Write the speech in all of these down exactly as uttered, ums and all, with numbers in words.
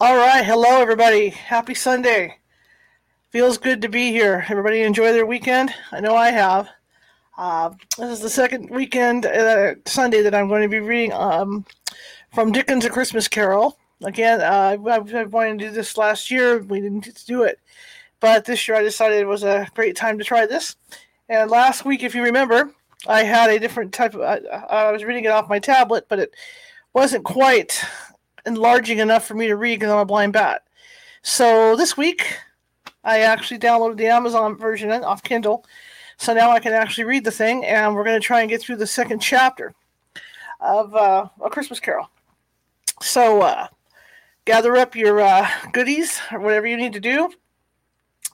All right, hello everybody. Happy Sunday. Feels good to be here. Everybody enjoy their weekend? I know I have. Uh, this is the second weekend, uh, Sunday, that I'm going to be reading um, from Dickens' A Christmas Carol. Again, uh, I, I wanted to do this last year. We didn't get to do it. But this year I decided it was a great time to try this. And last week, if you remember, I had a different type of... I, I was reading it off my tablet, but it wasn't quite enlarging enough for me to read because I'm a blind bat. So this week, I actually downloaded the Amazon version off Kindle. So now I can actually read the thing, and we're going to try and get through the second chapter of uh, A Christmas Carol. So uh, gather up your uh, goodies or whatever you need to do.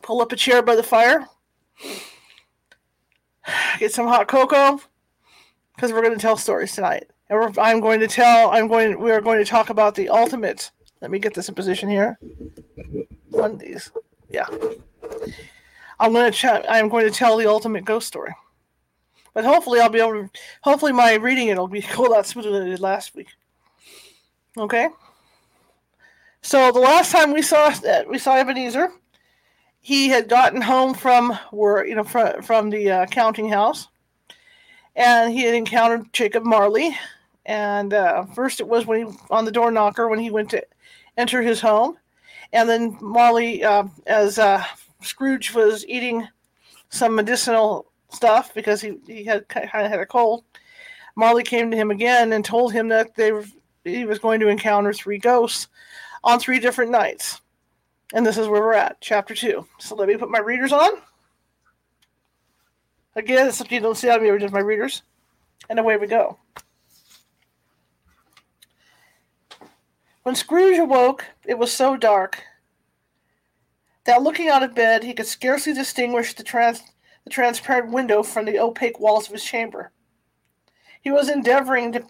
Pull up a chair by the fire. Get some hot cocoa because we're going to tell stories tonight. And we're, I'm going to tell, I'm going, we are going to talk about the ultimate. Let me get this in position here. One of these. Yeah. I'm going to, ch- I'm going to tell the ultimate ghost story. But hopefully I'll be able to, hopefully my reading it'll be a lot smoother than it did last week. Okay. So the last time we saw, we saw Ebenezer, he had gotten home from work, you know, from, from the uh, counting house. And he had encountered Jacob Marley. And uh, first it was when he, on the door knocker when he went to enter his home. And then Marley, uh, as uh, Scrooge was eating some medicinal stuff because he, he had kind of had a cold, Marley came to him again and told him that they were, he was going to encounter three ghosts on three different nights. And this is where we're at, chapter two. So let me put my readers on. Again, it's something you don't see out of me, we're just my readers. And away we go. When Scrooge awoke, it was so dark that looking out of bed, he could scarcely distinguish the, trans- the transparent window from the opaque walls of his chamber. He was endeavoring to,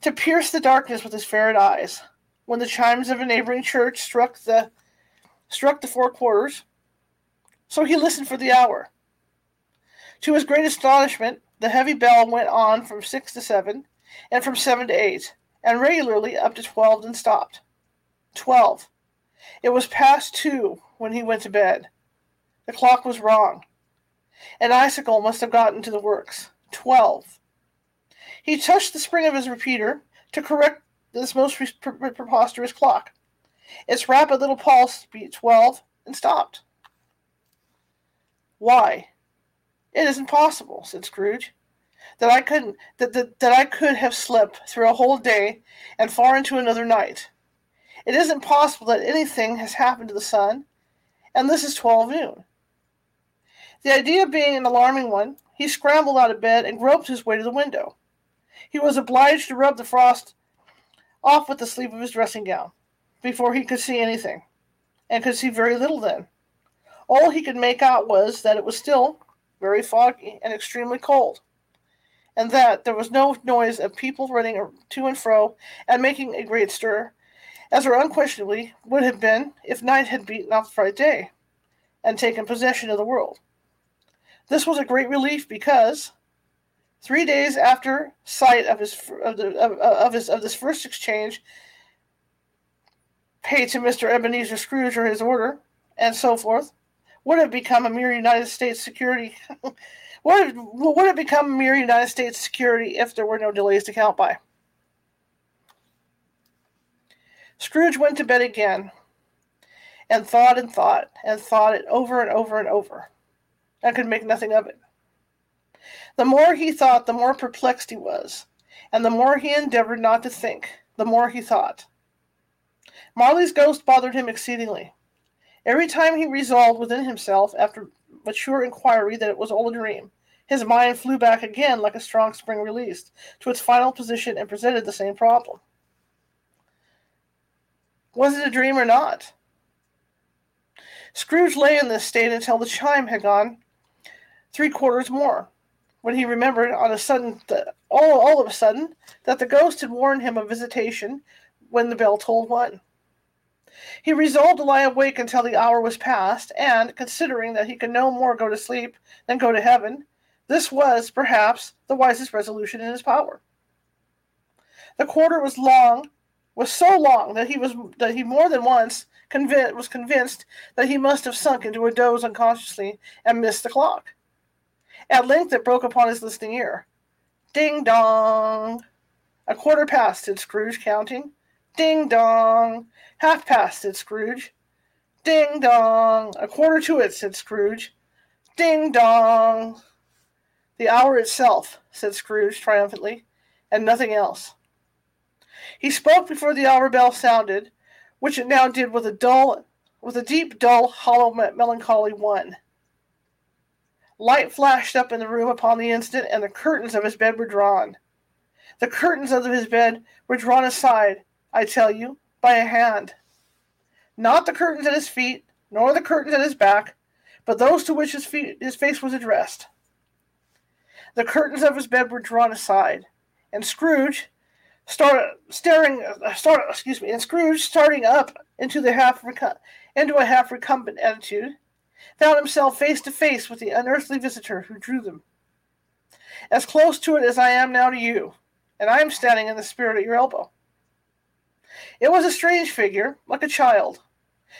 to pierce the darkness with his ferret eyes. When the chimes of a neighboring church struck the struck the four quarters, so he listened for the hour. To his great astonishment, the heavy bell went on from six to seven, and from seven to eight, and regularly up to twelve and stopped. Twelve. It was past two when he went to bed. The clock was wrong. An icicle must have gotten to the works. Twelve. He touched the spring of his repeater to correct this most pre- preposterous clock. Its rapid little pulse beat twelve and stopped. Why? It isn't possible, said Scrooge, that I couldn't that, that that I could have slept through a whole day and far into another night. It isn't possible that anything has happened to the sun, and this is twelve noon. The idea being an alarming one, he scrambled out of bed and groped his way to the window. He was obliged to rub the frost off with the sleeve of his dressing gown before he could see anything, and could see very little then. All he could make out was that it was still very foggy and extremely cold, and that there was no noise of people running to and fro and making a great stir, as there unquestionably would have been if night had beaten off bright day and taken possession of the world. This was a great relief because, three days after sight of his of, the, of, of his of this first exchange paid to Mister Ebenezer Scrooge or his order and so forth, would have become a mere United States security. would have, would have become a mere United States security if there were no delays to count by. Scrooge went to bed again, and thought and thought and thought it over and over and over, and could make nothing of it. The more he thought, the more perplexed he was, and the more he endeavored not to think, the more he thought. Marley's ghost bothered him exceedingly. Every time he resolved within himself, after mature inquiry, that it was all a dream, his mind flew back again like a strong spring released to its final position and presented the same problem. Was it a dream or not? Scrooge lay in this state until the chime had gone three quarters more, when he remembered on a sudden, th- all, all of a sudden, that the ghost had warned him of visitation when the bell tolled one. He resolved to lie awake until the hour was past, and, considering that he could no more go to sleep than go to heaven, this was, perhaps, the wisest resolution in his power. The quarter was long was so long that he was that he more than once convinced, was convinced that he must have sunk into a doze unconsciously and missed the clock. At length it broke upon his listening ear. Ding dong! A quarter past, said Scrooge, counting. Ding dong! Half past, said Scrooge. Ding dong! A quarter to it, said Scrooge. Ding dong! The hour itself, said Scrooge triumphantly, and nothing else. He spoke before the hour bell sounded, which it now did with a dull, with a deep, dull, hollow, melancholy one. Light flashed up in the room upon the instant, and the curtains of his bed were drawn. The curtains of his bed were drawn aside, I tell you, by a hand. Not the curtains at his feet, nor the curtains at his back, but those to which his, feet, his face was addressed. The curtains of his bed were drawn aside, and Scrooge, start, staring, start, excuse me, and Scrooge, starting up into the half into a half recumbent attitude, found himself face to face with the unearthly visitor who drew them. As close to it as I am now to you, and I am standing in the spirit at your elbow. It was a strange figure, like a child,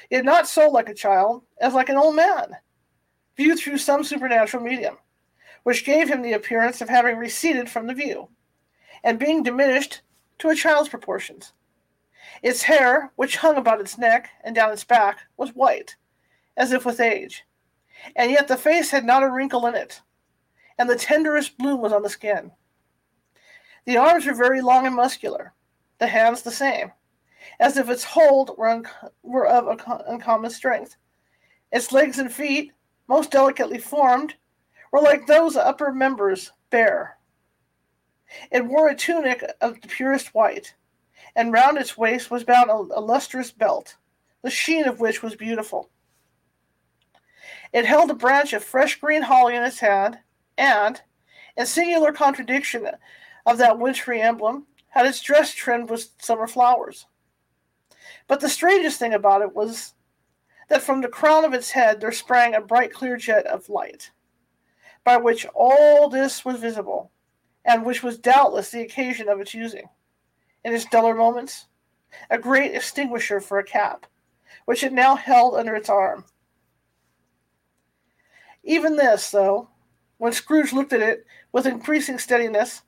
yet not so like a child as like an old man, viewed through some supernatural medium, which gave him the appearance of having receded from the view, and being diminished to a child's proportions. Its hair, which hung about its neck and down its back, was white, as if with age, and yet the face had not a wrinkle in it, and the tenderest bloom was on the skin. The arms were very long and muscular, the hands the same, as if its hold were, un- were of un- uncommon strength. Its legs and feet, most delicately formed, were like those upper members, bare. It wore a tunic of the purest white, and round its waist was bound a, a lustrous belt, the sheen of which was beautiful. It held a branch of fresh green holly in its hand, and, in singular contradiction of that wintry emblem, had its dress trimmed with summer flowers. But the strangest thing about it was that from the crown of its head there sprang a bright clear jet of light, by which all this was visible, and which was doubtless the occasion of its using, in its duller moments, a great extinguisher for a cap, which it now held under its arm. Even this, though, when Scrooge looked at it with increasing steadiness,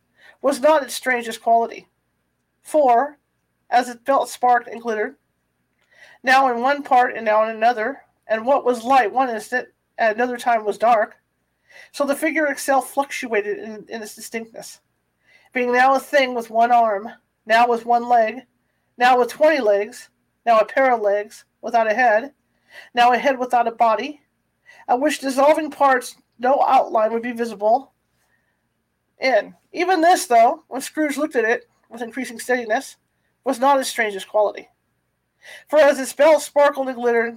was not its strangest quality, for, as its belt sparked and glittered, now in one part and now in another, and what was light one instant at another time was dark, so the figure itself fluctuated in, in its distinctness, being now a thing with one arm, now with one leg, now with twenty legs, now a pair of legs, without a head, now a head without a body, at which dissolving parts no outline would be visible in. Even this, though, when Scrooge looked at it with increasing steadiness, was not its strangest quality. For as its belt sparkled and glittered,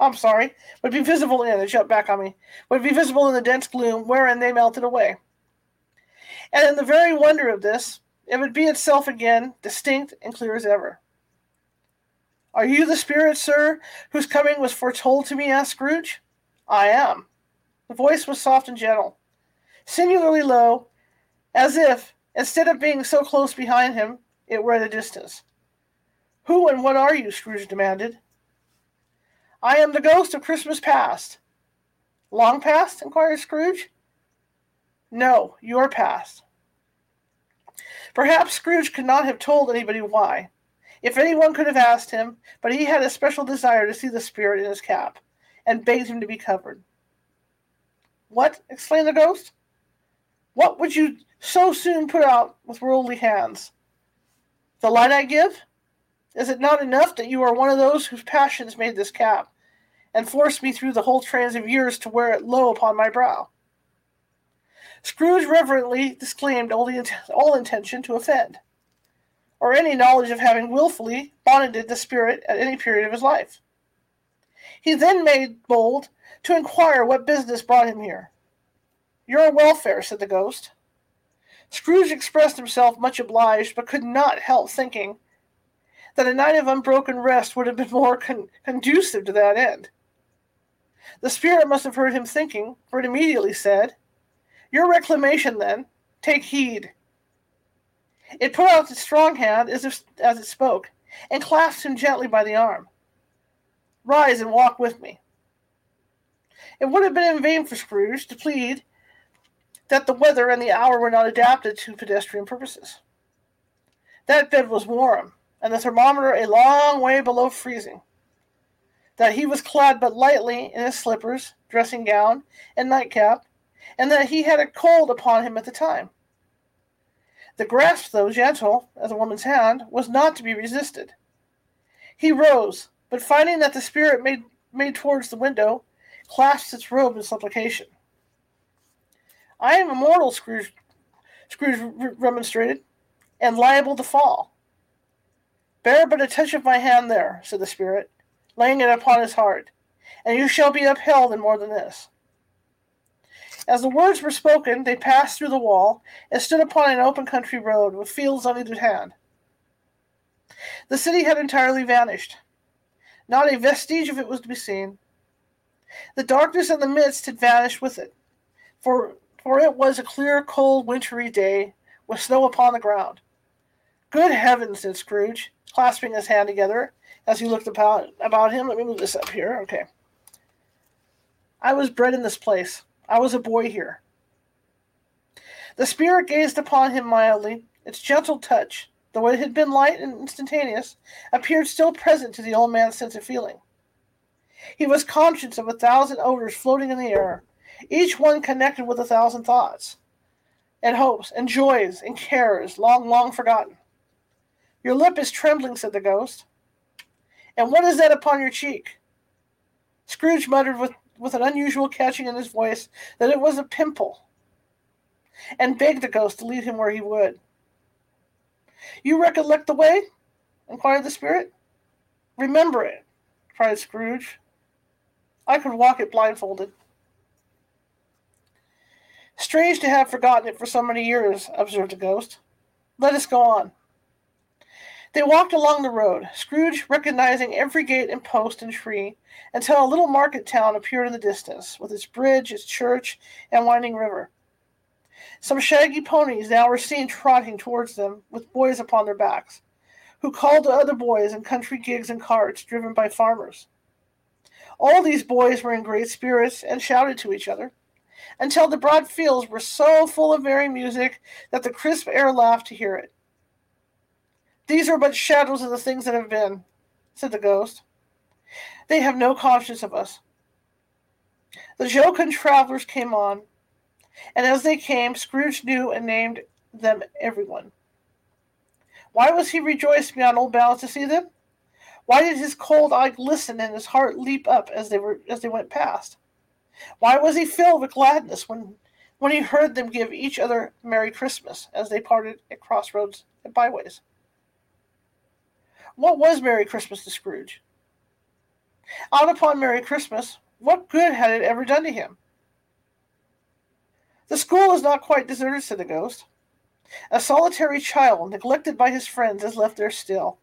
I'm sorry, would be visible in, it jumped back on me, would be visible in the dense gloom wherein they melted away. And in the very wonder of this, it would be itself again, distinct and clear as ever. Are you the spirit, sir, whose coming was foretold to me? Asked Scrooge. I am. The voice was soft and gentle, singularly low, as if, instead of being so close behind him, it were at a distance. Who and what are you? Scrooge demanded. I am the ghost of Christmas past. Long past? Inquired Scrooge. No, your past. Perhaps Scrooge could not have told anybody why, if anyone could have asked him, but he had a special desire to see the spirit in his cap, and begged him to be covered. What? Exclaimed the ghost. What would you so soon put out with worldly hands? The light I give? Is it not enough that you are one of those whose passions made this cap, and forced me through the whole trans of years to wear it low upon my brow? Scrooge reverently disclaimed all, the, all intention to offend, or any knowledge of having willfully bonneted the spirit at any period of his life. He then made bold to inquire what business brought him here. Your welfare, said the ghost. Scrooge expressed himself much obliged, but could not help thinking that a night of unbroken rest would have been more con- conducive to that end. The spirit must have heard him thinking, for it immediately said, Your reclamation, then, take heed. It put out its strong hand as if, as it spoke, and clasped him gently by the arm. "Rise and walk with me." It would have been in vain for Scrooge to plead that the weather and the hour were not adapted to pedestrian purposes. That bed was warm, and the thermometer a long way below freezing. That he was clad but lightly in his slippers, dressing gown, and nightcap, and that he had a cold upon him at the time. The grasp, though gentle as a woman's hand, was not to be resisted. He rose, but finding that the spirit made, made towards the window, clasped its robe in supplication. "I am immortal," Scrooge, Scrooge remonstrated, "and liable to fall." "Bear but a touch of my hand there," said the spirit, laying it upon his heart, "and you shall be upheld in more than this." As the words were spoken, they passed through the wall and stood upon an open country road with fields on either hand. The city had entirely vanished. Not a vestige of it was to be seen. The darkness in the midst had vanished with it, for for it was a clear, cold, wintry day, with snow upon the ground. "Good heavens," said Scrooge, clasping his hand together as he looked about, about him. Let me move this up here. Okay. "I was bred in this place. I was a boy here." The spirit gazed upon him mildly. Its gentle touch, though it had been light and instantaneous, appeared still present to the old man's sense of feeling. He was conscious of a thousand odors floating in the air, each one connected with a thousand thoughts, and hopes, and joys, and cares, long, long forgotten. "Your lip is trembling," said the ghost. "And what is that upon your cheek?" Scrooge muttered with, with an unusual catching in his voice that it was a pimple, and begged the ghost to lead him where he would. "You recollect the way?" inquired the spirit. "Remember it," cried Scrooge. "I could walk it blindfolded." "Strange to have forgotten it for so many years," observed the ghost. "Let us go on." They walked along the road, Scrooge recognizing every gate and post and tree, until a little market town appeared in the distance, with its bridge, its church, and winding river. Some shaggy ponies now were seen trotting towards them, with boys upon their backs, who called to other boys in country gigs and carts driven by farmers. All these boys were in great spirits and shouted to each other, until the broad fields were so full of merry music that the crisp air laughed to hear it. "These are but shadows of the things that have been," said the ghost. "They have no conscience of us." The jocund travelers came on, and as they came, Scrooge knew and named them everyone. Why was he rejoiced beyond all bounds to see them? Why did his cold eye glisten and his heart leap up as they were as they went past? Why was he filled with gladness when, when he heard them give each other Merry Christmas as they parted at crossroads and byways? What was Merry Christmas to Scrooge? Out upon Merry Christmas, what good had it ever done to him? "The school is not quite deserted," said the ghost. "A solitary child, neglected by his friends, is left there still."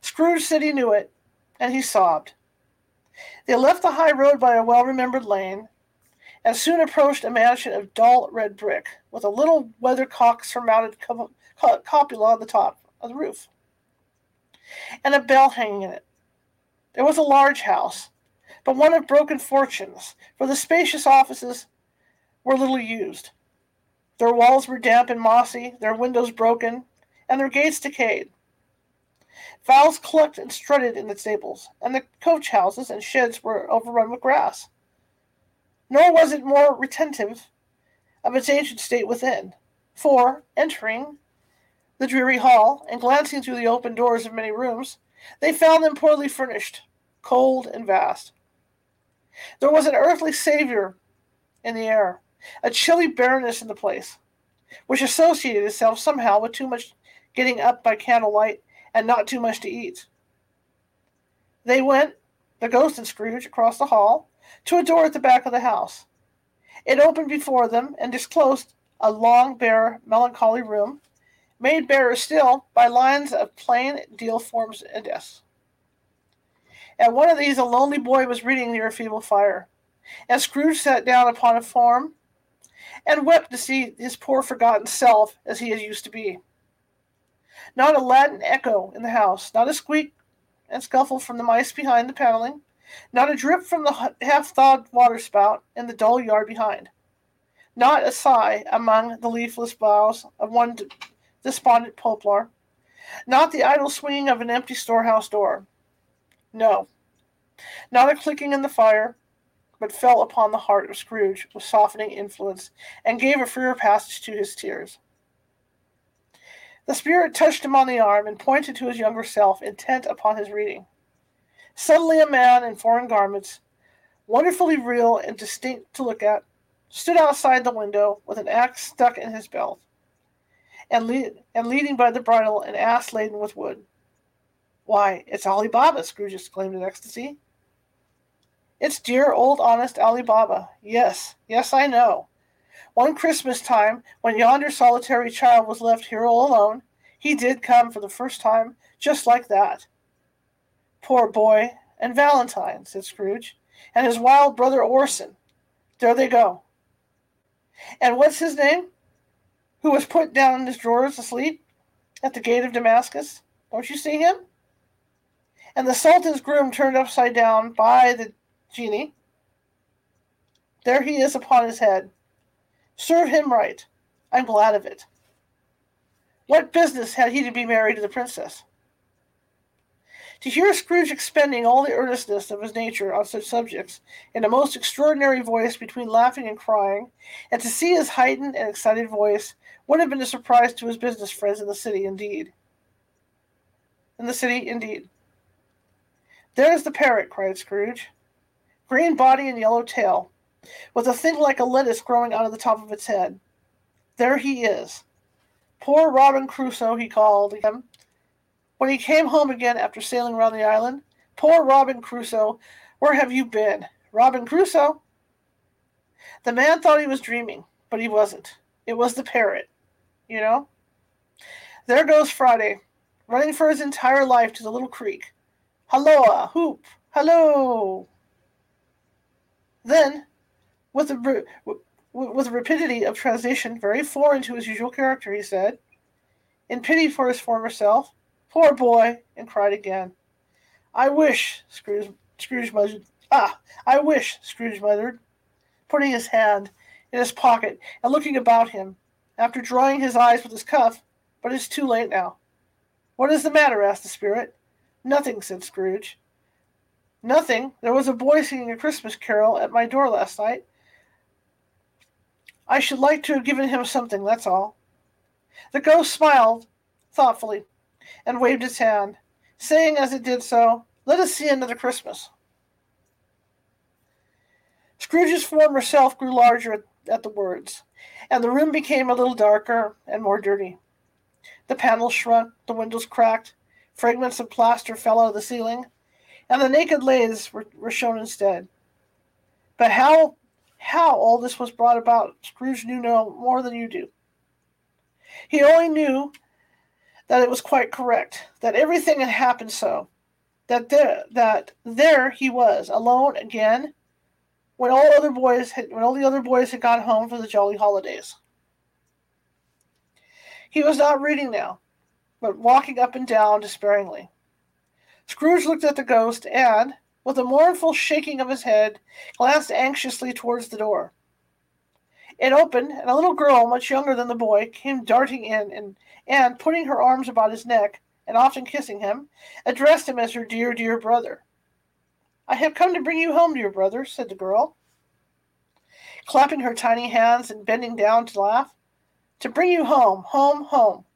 Scrooge said he knew it, and he sobbed. They left the high road by a well-remembered lane, and soon approached a mansion of dull red brick, with a little weathercock surmounted cop- cop- cupola on the top of the roof, and a bell hanging in it. It was a large house, but one of broken fortunes, for the spacious offices were little used. Their walls were damp and mossy, their windows broken, and their gates decayed. Fowls clucked and strutted in the stables, and the coach houses and sheds were overrun with grass. Nor was it more retentive of its ancient state within, for, entering the dreary hall and glancing through the open doors of many rooms, they found them poorly furnished, cold and vast. There was an earthly savour in the air, a chilly barrenness in the place, which associated itself somehow with too much getting up by candlelight and not too much to eat. They went, the ghost and Scrooge, across the hall, to a door at the back of the house. It opened before them and disclosed a long, bare, melancholy room, made barer still by lines of plain deal forms and desks. At one of these, a lonely boy was reading near a feeble fire, and Scrooge sat down upon a form and wept to see his poor forgotten self as he used to be. Not a Latin echo in the house, not a squeak and scuffle from the mice behind the paneling, not a drip from the half-thawed waterspout in the dull yard behind, not a sigh among the leafless boughs of one despondent poplar, not the idle swinging of an empty storehouse door. No, not a clicking in the fire, but fell upon the heart of Scrooge with softening influence and gave a freer passage to his tears. The spirit touched him on the arm and pointed to his younger self, intent upon his reading. Suddenly a man in foreign garments, wonderfully real and distinct to look at, stood outside the window with an axe stuck in his belt and, lead, and leading by the bridle an ass laden with wood. "Why, it's Ali Baba!" Scrooge exclaimed in ecstasy. "It's dear, old, honest Ali Baba. Yes, yes, I know. One Christmas time, when yonder solitary child was left here all alone, he did come for the first time, just like that." "Poor boy, and Valentine," said Scrooge, "and his wild brother Orson. There they go. And what's his name? Who was put down in his drawers asleep at the gate of Damascus? Don't you see him? And the Sultan's groom turned upside down by the genie. There he is upon his head. Serve him right. I'm glad of it. What business had he to be married to the princess?" To hear Scrooge expending all the earnestness of his nature on such subjects in a most extraordinary voice between laughing and crying, and to see his heightened and excited voice, would have been a surprise to his business friends in the city indeed. In the city indeed. "There's the parrot," cried Scrooge. "Green body and yellow tail, with a thing like a lettuce growing out of the top of its head. There he is. Poor Robin Crusoe," he called him, when he came home again after sailing round the island. "Poor Robin Crusoe, where have you been? Robin Crusoe!" The man thought he was dreaming, but he wasn't. It was the parrot, you know. There goes Friday, running for his entire life to the little creek. Halloa, hoop, hallo! Then, with a, with a rapidity of transition very foreign to his usual character, he said, in pity for his former self, "Poor boy," and cried again. "I wish," Scrooge, Scrooge muttered, ah, I wish, Scrooge muttered, putting his hand in his pocket and looking about him, after drawing his eyes with his cuff, but it's too late now. "What is the matter?" asked the spirit. "Nothing," said Scrooge. "Nothing. There was a boy singing A Christmas Carol at my door last night. I should like to have given him something, that's all." The ghost smiled thoughtfully and waved its hand, saying as it did so, "Let us see another Christmas." Scrooge's former self grew larger at the words, and the room became a little darker and more dirty. The panels shrunk, the windows cracked, fragments of plaster fell out of the ceiling, and the naked laths were, were shown instead. But how how all this was brought about, Scrooge knew no more than you do. He only knew that it was quite correct, that everything had happened so, that there, that there he was, alone again, when all other boys had, when all the other boys had gone home for the jolly holidays. He was not reading now, but walking up and down despairingly. Scrooge looked at the ghost and, with a mournful shaking of his head, glanced anxiously towards the door. It opened, and a little girl, much younger than the boy, came darting in and, and, putting her arms about his neck, and often kissing him, addressed him as her dear, dear brother. "I have come to bring you home, dear brother," said the girl, clapping her tiny hands and bending down to laugh. "To bring you home, home, home."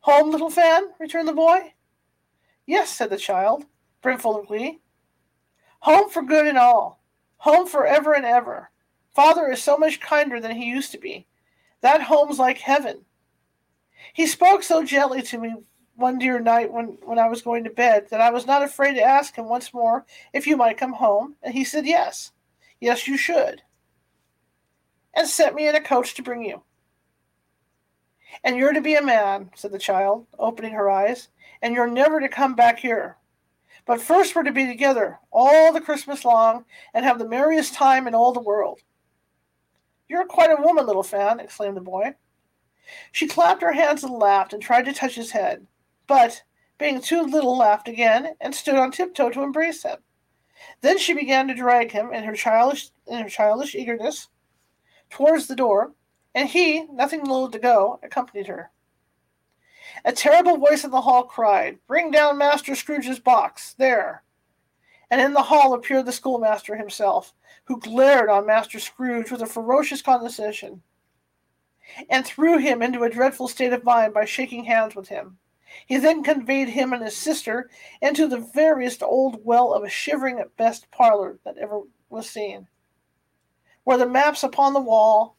"Home, little fan?" returned the boy. "Yes," said the child, brimful of glee. "Home for good and all. Home for ever and ever. Father is so much kinder than he used to be. That home's like heaven. He spoke so gently to me one dear night when, when I was going to bed that I was not afraid to ask him once more if you might come home, and he said yes. Yes, you should. And sent me in a coach to bring you." "And you're to be a man," said the child, opening her eyes, "and you're never to come back here. But first we're to be together all the Christmas long and have the merriest time in all the world. "You're quite a woman, little fan," exclaimed the boy. She clapped her hands and laughed and tried to touch his head, but, being too little, laughed again and stood on tiptoe to embrace him. Then she began to drag him in her childish in her childish eagerness towards the door, and he, nothing loath to go, accompanied her. A terrible voice in the hall cried, "Bring down Master Scrooge's box, there!" And in the hall appeared the schoolmaster himself, who glared on Master Scrooge with a ferocious condescension, and threw him into a dreadful state of mind by shaking hands with him. He then conveyed him and his sister into the veriest old well of a shivering at best parlor that ever was seen, where the maps upon the wall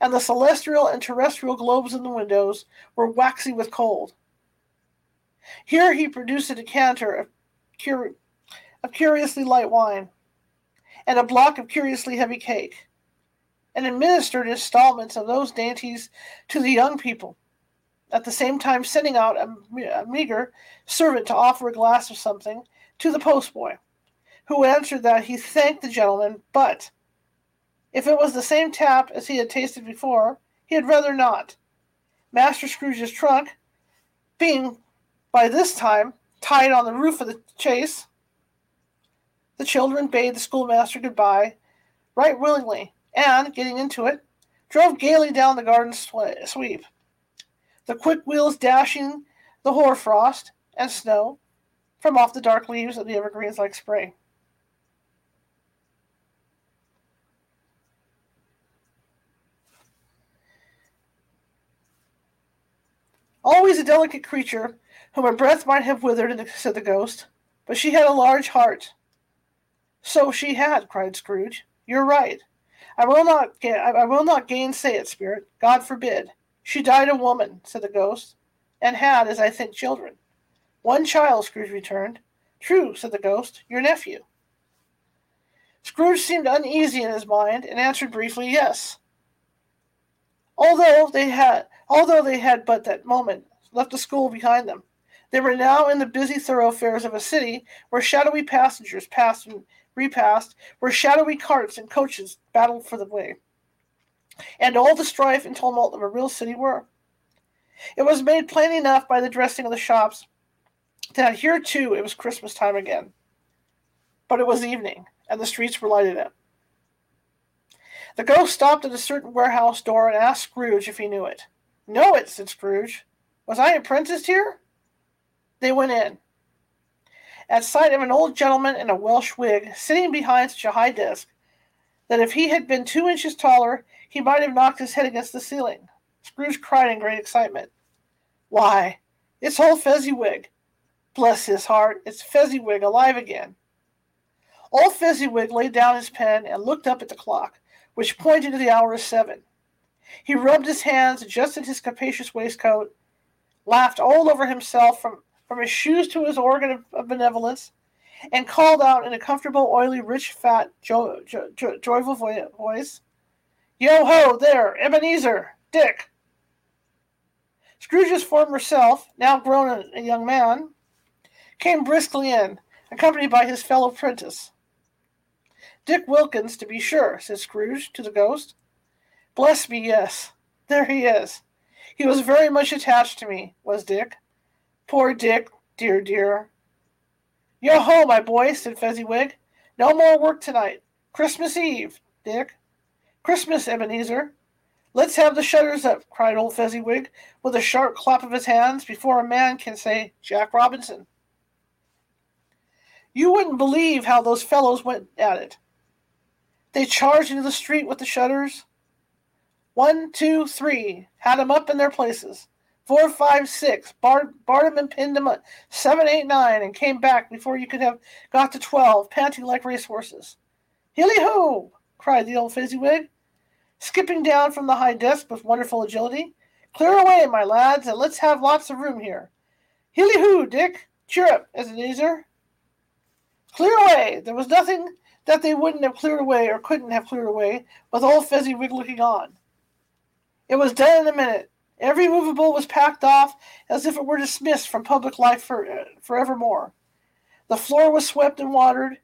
and the celestial and terrestrial globes in the windows were waxy with cold. Here he produced a decanter of, cur- of curiously light wine and a block of curiously heavy cake, and administered installments of those dainties to the young people, at the same time sending out a, a meager servant to offer a glass of something to the postboy, who answered that he thanked the gentleman, but if it was the same tap as he had tasted before, he had rather not. Master Scrooge's trunk, being by this time tied on the roof of the chaise, the children bade the schoolmaster goodbye right willingly, and, getting into it, drove gaily down the garden sweep, the quick wheels dashing the hoarfrost and snow from off the dark leaves of the evergreens like spray. "Always a delicate creature, whom a breath might have withered," said the ghost, "but she had a large heart." "So she had," cried Scrooge. "You're right. I will not ga- I will not gainsay it, Spirit. God forbid. She died a woman," said the ghost, "and had, as I think, children." "One child," Scrooge returned. "True," said the ghost, "your nephew." Scrooge seemed uneasy in his mind, and answered briefly, "Yes." Although they had, although they had but that moment left the school behind them, they were now in the busy thoroughfares of a city where shadowy passengers passed and repassed, where shadowy carts and coaches battled for the way, and all the strife and tumult of a real city were. It was made plain enough by the dressing of the shops that here too it was Christmas time again. But it was evening, and the streets were lighted up. The ghost stopped at a certain warehouse door and asked Scrooge if he knew it. "Know it," said Scrooge. "Was I apprenticed here?" They went in. At sight of an old gentleman in a Welsh wig, sitting behind such a high desk, that if he had been two inches taller, he might have knocked his head against the ceiling, Scrooge cried in great excitement, "Why, it's old Fezziwig! Bless his heart, it's Fezziwig alive again!" Old Fezziwig laid down his pen and looked up at the clock, which pointed to the hour of seven. He rubbed his hands, adjusted his capacious waistcoat, laughed all over himself from, from his shoes to his organ of, of benevolence, and called out in a comfortable, oily, rich, fat, jo- jo- jo- joyful voice, "Yo-ho, there, Ebenezer, Dick!" Scrooge's former self, now grown a young man, came briskly in, accompanied by his fellow apprentice. "Dick Wilkins, to be sure," said Scrooge to the ghost. "Bless me, yes. There he is. He was very much attached to me, was Dick. Poor Dick, dear, dear." "Yo-ho, my boy," said Fezziwig. "No more work tonight. Christmas Eve, Dick." "Christmas, Ebenezer." "Let's have the shutters up," cried old Fezziwig, with a sharp clap of his hands, before a man can say Jack Robinson. You wouldn't believe how those fellows went at it. They charged into the street with the shutters. One, two, three, had them up in their places. Four, five, six, barred, barred them and pinned them up. Seven, eight, nine, and came back before you could have got to twelve, panting like racehorses. "Hilly-ho!" cried the old Fezziwig, skipping down from the high desk with wonderful agility. "Clear away, my lads, and let's have lots of room here. Hilly-hoo, Dick! Cheer up, Ebenezer! Clear away!" There was nothing that they wouldn't have cleared away or couldn't have cleared away, with old Fezziwig looking on. It was done in a minute. Every movable was packed off as if it were dismissed from public life for, uh, forevermore. The floor was swept and watered.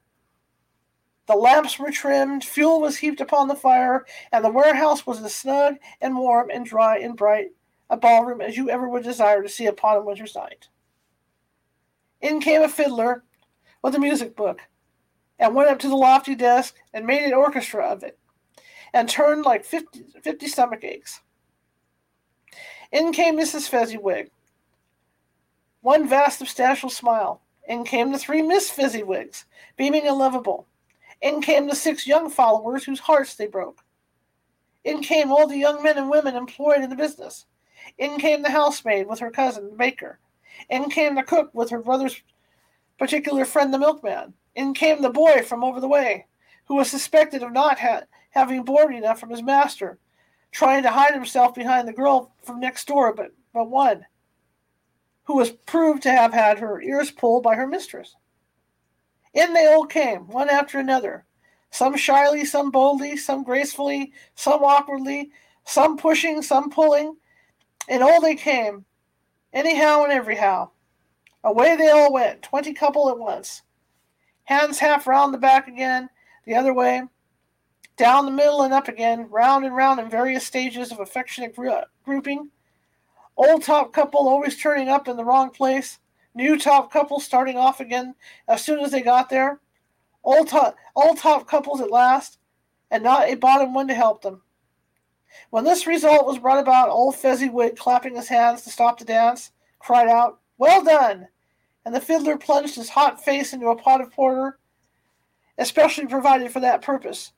The lamps were trimmed, fuel was heaped upon the fire, and the warehouse was as snug and warm and dry and bright a ballroom as you ever would desire to see upon a winter's night. In came a fiddler with a music book, and went up to the lofty desk and made an orchestra of it, and turned like fifty, fifty stomach aches. In came Missus Fezziwig, one vast substantial smile. In came the three Miss Fezziwigs, beaming and lovable. In came the six young followers whose hearts they broke. In came all the young men and women employed in the business. In came the housemaid with her cousin, the baker. In came the cook with her brother's particular friend, the milkman. In came the boy from over the way, who was suspected of not ha- having borrowed enough from his master, trying to hide himself behind the girl from next door, but, but one, who was proved to have had her ears pulled by her mistress. In they all came, one after another, some shyly, some boldly, some gracefully, some awkwardly, some pushing, some pulling, and all they came, anyhow and everyhow. Away they all went, twenty couple at once. Hands half round the back again, the other way, down the middle and up again, round and round in various stages of affectionate gro- grouping. Old top couple always turning up in the wrong place. New top couple starting off again as soon as they got there. Old top, all top couples at last, and not a bottom one to help them. When this result was brought about, old Fezziwig, clapping his hands to stop the dance, cried out, "Well done!" And the fiddler plunged his hot face into a pot of porter, especially provided for that purpose.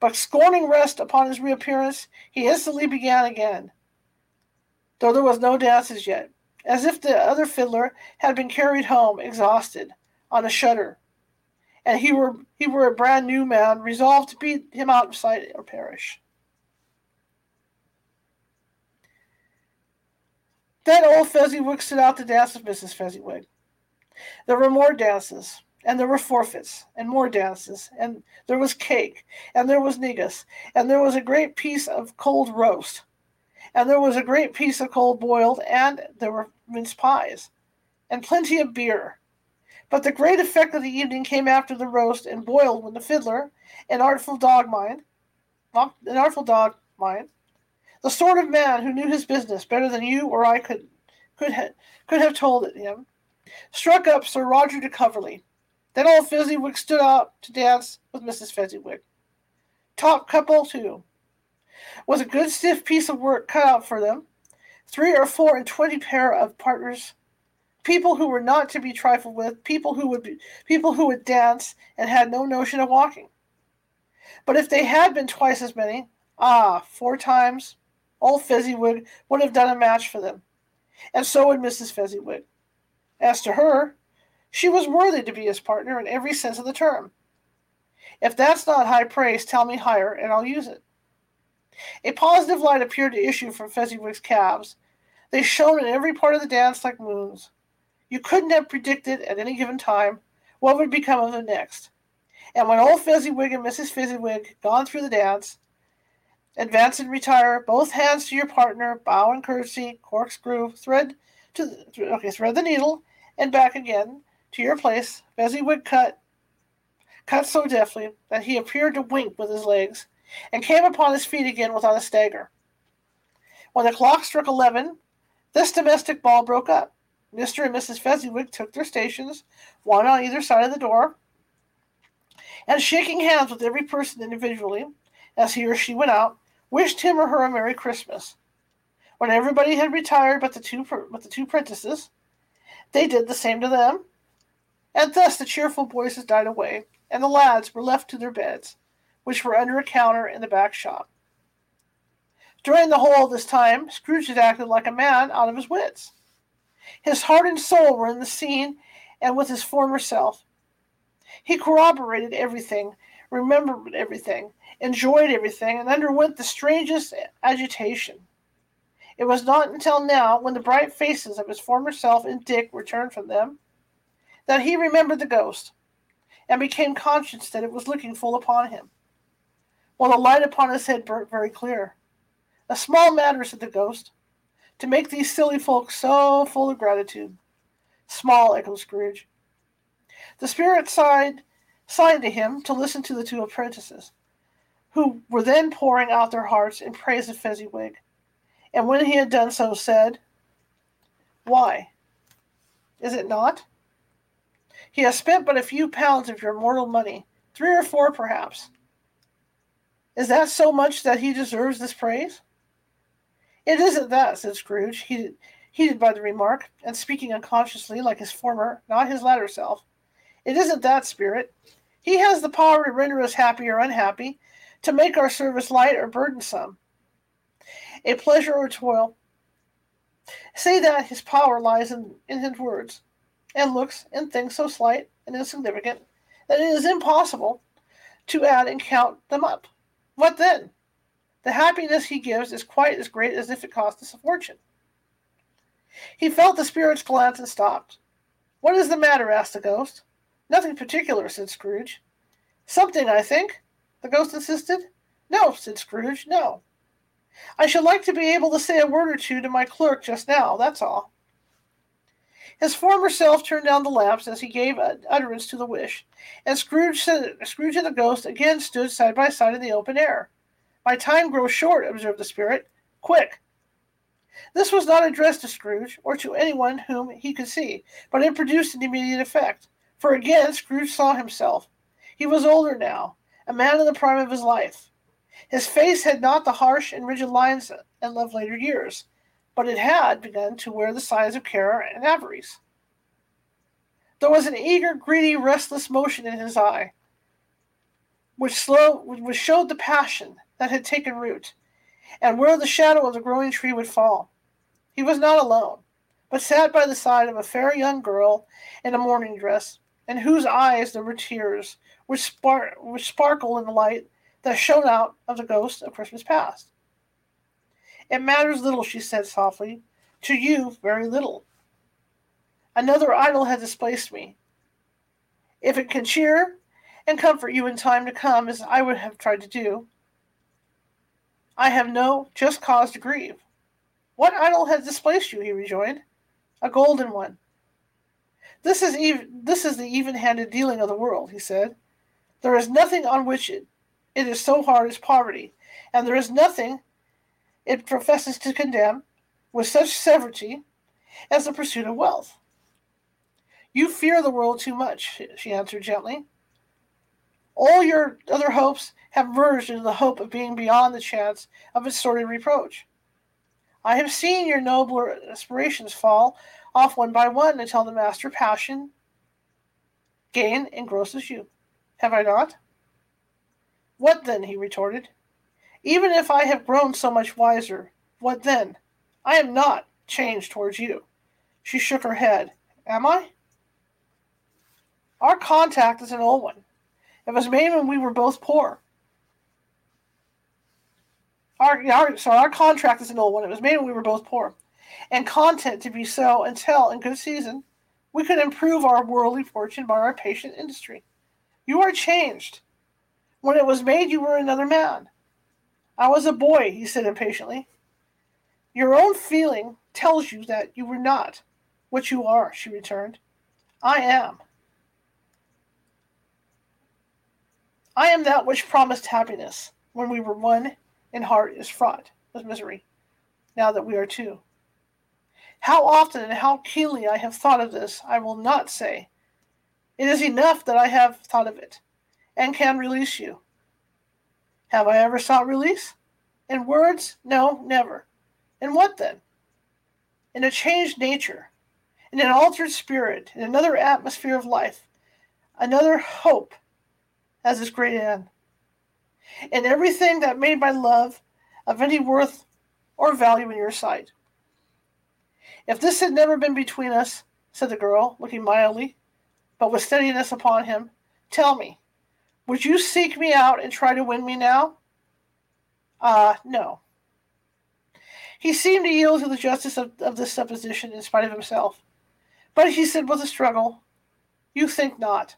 But scorning rest upon his reappearance, he instantly began again, though there was no dances yet, as if the other fiddler had been carried home, exhausted, on a shutter, and he were he were a brand new man, resolved to beat him out of sight or perish. Then old Fezziwig stood out to dance with Missus Fezziwig. There were more dances, and there were forfeits, and more dances, and there was cake, and there was negus, and there was a great piece of cold roast, and there was a great piece of cold boiled, and there were mince pies, and plenty of beer. But the great effect of the evening came after the roast and boiled, when the fiddler, an artful dog mind, an artful dog mind, the sort of man who knew his business better than you or I could could, ha- could have told it him, struck up Sir Roger de Coverley. Then old Fezziwig stood up to dance with Missus Fezziwig. Top couple, too, was a good stiff piece of work cut out for them, three or four and twenty pair of partners, people who were not to be trifled with, people who would be, people who would dance and had no notion of walking. But if they had been twice as many, ah, four times, old Fezziwig would have done a match for them, and so would Missus Fezziwig. As to her, she was worthy to be his partner in every sense of the term. If that's not high praise, tell me higher, and I'll use it. A positive light appeared to issue from Fezziwig's calves. They shone in every part of the dance like moons. You couldn't have predicted at any given time what would become of them next. And when old Fezziwig and Missus Fezziwig had gone through the dance, advance and retire, both hands to your partner, bow and curtsy, corkscrew, thread to the, okay, thread the needle, and back again to your place. Fezziwig cut, cut so deftly that he appeared to wink with his legs, and came upon his feet again without a stagger. When the clock struck eleven, this domestic ball broke up. Mister and Missus Fezziwig took their stations, one on either side of the door, and shaking hands with every person individually, as he or she went out, wished him or her a Merry Christmas. When everybody had retired but the two but the two prentices, they did the same to them, and thus the cheerful voices died away, and the lads were left to their beds, which were under a counter in the back shop. During the whole of this time, Scrooge had acted like a man out of his wits. His heart and soul were in the scene and with his former self. He corroborated everything, remembered everything, enjoyed everything, and underwent the strangest agitation. It was not until now, when the bright faces of his former self and Dick returned from them, that he remembered the ghost, and became conscious that it was looking full upon him, while the light upon his head burnt very clear. "A small matter," said the ghost, "to make these silly folk so full of gratitude." "Small," echoed Scrooge. The spirit sighed, signed to him to listen to the two apprentices, who were then pouring out their hearts in praise of Fezziwig, and when he had done so, said, "Why, is it not? He has spent but a few pounds of your mortal money, three or four perhaps. Is that so much that he deserves this praise?" "It isn't that," said Scrooge, heated, heated by the remark, and speaking unconsciously like his former, not his latter self. "It isn't that, Spirit. He has the power to render us happy or unhappy, to make our service light or burdensome, a pleasure or toil. Say that his power lies in, in his words, and looks, and things so slight and insignificant that it is impossible to add and count them up. What then? The happiness he gives is quite as great as if it cost us a fortune." He felt the Spirit's glance and stopped. "What is the matter?" asked the Ghost. "Nothing particular," said Scrooge. "Something, I think," the Ghost insisted. "No," said Scrooge, "no. I should like to be able to say a word or two to my clerk just now, that's all." His former self turned down the lamps as he gave utterance to the wish, and Scrooge, Scrooge and the Ghost again stood side by side in the open air. "My time grows short," observed the Spirit. "Quick!" This was not addressed to Scrooge, or to anyone whom he could see, but it produced an immediate effect, for again Scrooge saw himself. He was older now, a man in the prime of his life. His face had not the harsh and rigid lines and of later years, but it had begun to wear the signs of care and avarice. There was an eager, greedy, restless motion in his eye, which, slow, which showed the passion that had taken root, and where the shadow of the growing tree would fall. He was not alone, but sat by the side of a fair young girl in a morning dress, in whose eyes there were tears, which, spar- which sparkled in the light that shone out of the Ghost of Christmas Past. "It matters little," she said softly. "To you, very little. Another idol has displaced me. If it can cheer and comfort you in time to come, as I would have tried to do, I have no just cause to grieve." "What idol has displaced you?" he rejoined. "A golden one. This is even, this is the even-handed dealing of the world," he said. "There is nothing on which it, it is so hard as poverty, and there is nothing it professes to condemn with such severity as the pursuit of wealth." "You fear the world too much," she answered gently. "All your other hopes have merged into the hope of being beyond the chance of its sordid reproach. I have seen your nobler aspirations fall off one by one until the master passion gain engrosses you. Have I not?" "What then?" he retorted. "Even if I have grown so much wiser, what then? I am not changed towards you." She shook her head. "Am I? Our contact is an old one. It was made when we were both poor. Our, our, so our contract is an old one. It was made when we were both poor, and content to be so until, in good season, we could improve our worldly fortune by our patient industry. You are changed. When it was made, you were another man." "I was a boy," he said impatiently. "Your own feeling tells you that you were not what you are," she returned. "I am. I am that which promised happiness when we were one, and heart is fraught with misery, now that we are two. How often and how keenly I have thought of this, I will not say. It is enough that I have thought of it, and can release you. Have I ever sought release? In words? No, never. In what then? In a changed nature, in an altered spirit, in another atmosphere of life, another hope as its great end. In everything that made my love of any worth or value in your sight." "If this had never been between us," said the girl, looking mildly, but with steadiness upon him, "tell me, would you seek me out and try to win me now?" Ah, uh, no. He seemed to yield to the justice of, of this supposition in spite of himself. But he said with a struggle, "You think not."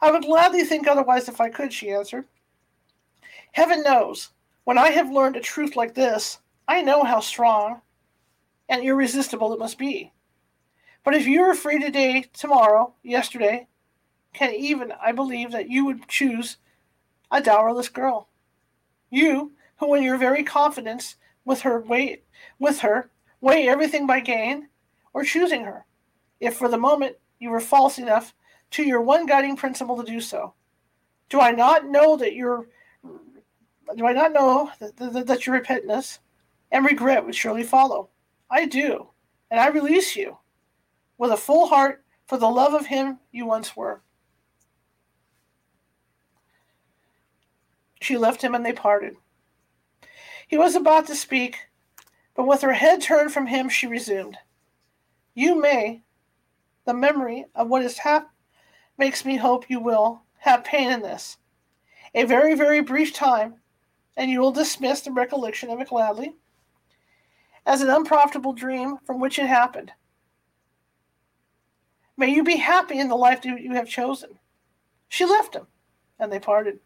"I would gladly think otherwise if I could," she answered. "Heaven knows, when I have learned a truth like this, I know how strong and irresistible it must be. But if you were free today, tomorrow, yesterday, can even, I believe, that you would choose a dowerless girl. You, who in your very confidence with her weigh, with her, weigh everything by gain or choosing her, if for the moment you were false enough to your one guiding principle to do so. Do I not know that your, do I not know that, that, that your repentance and regret would surely follow? I do, and I release you with a full heart for the love of him you once were. She left him, and they parted. He was about to speak, but with her head turned from him, she resumed. You may, the memory of what has happened makes me hope you will have pain in this. A very, very brief time, and you will dismiss the recollection of it gladly as an unprofitable dream from which it happened. May you be happy in the life that you have chosen. She left him, and they parted.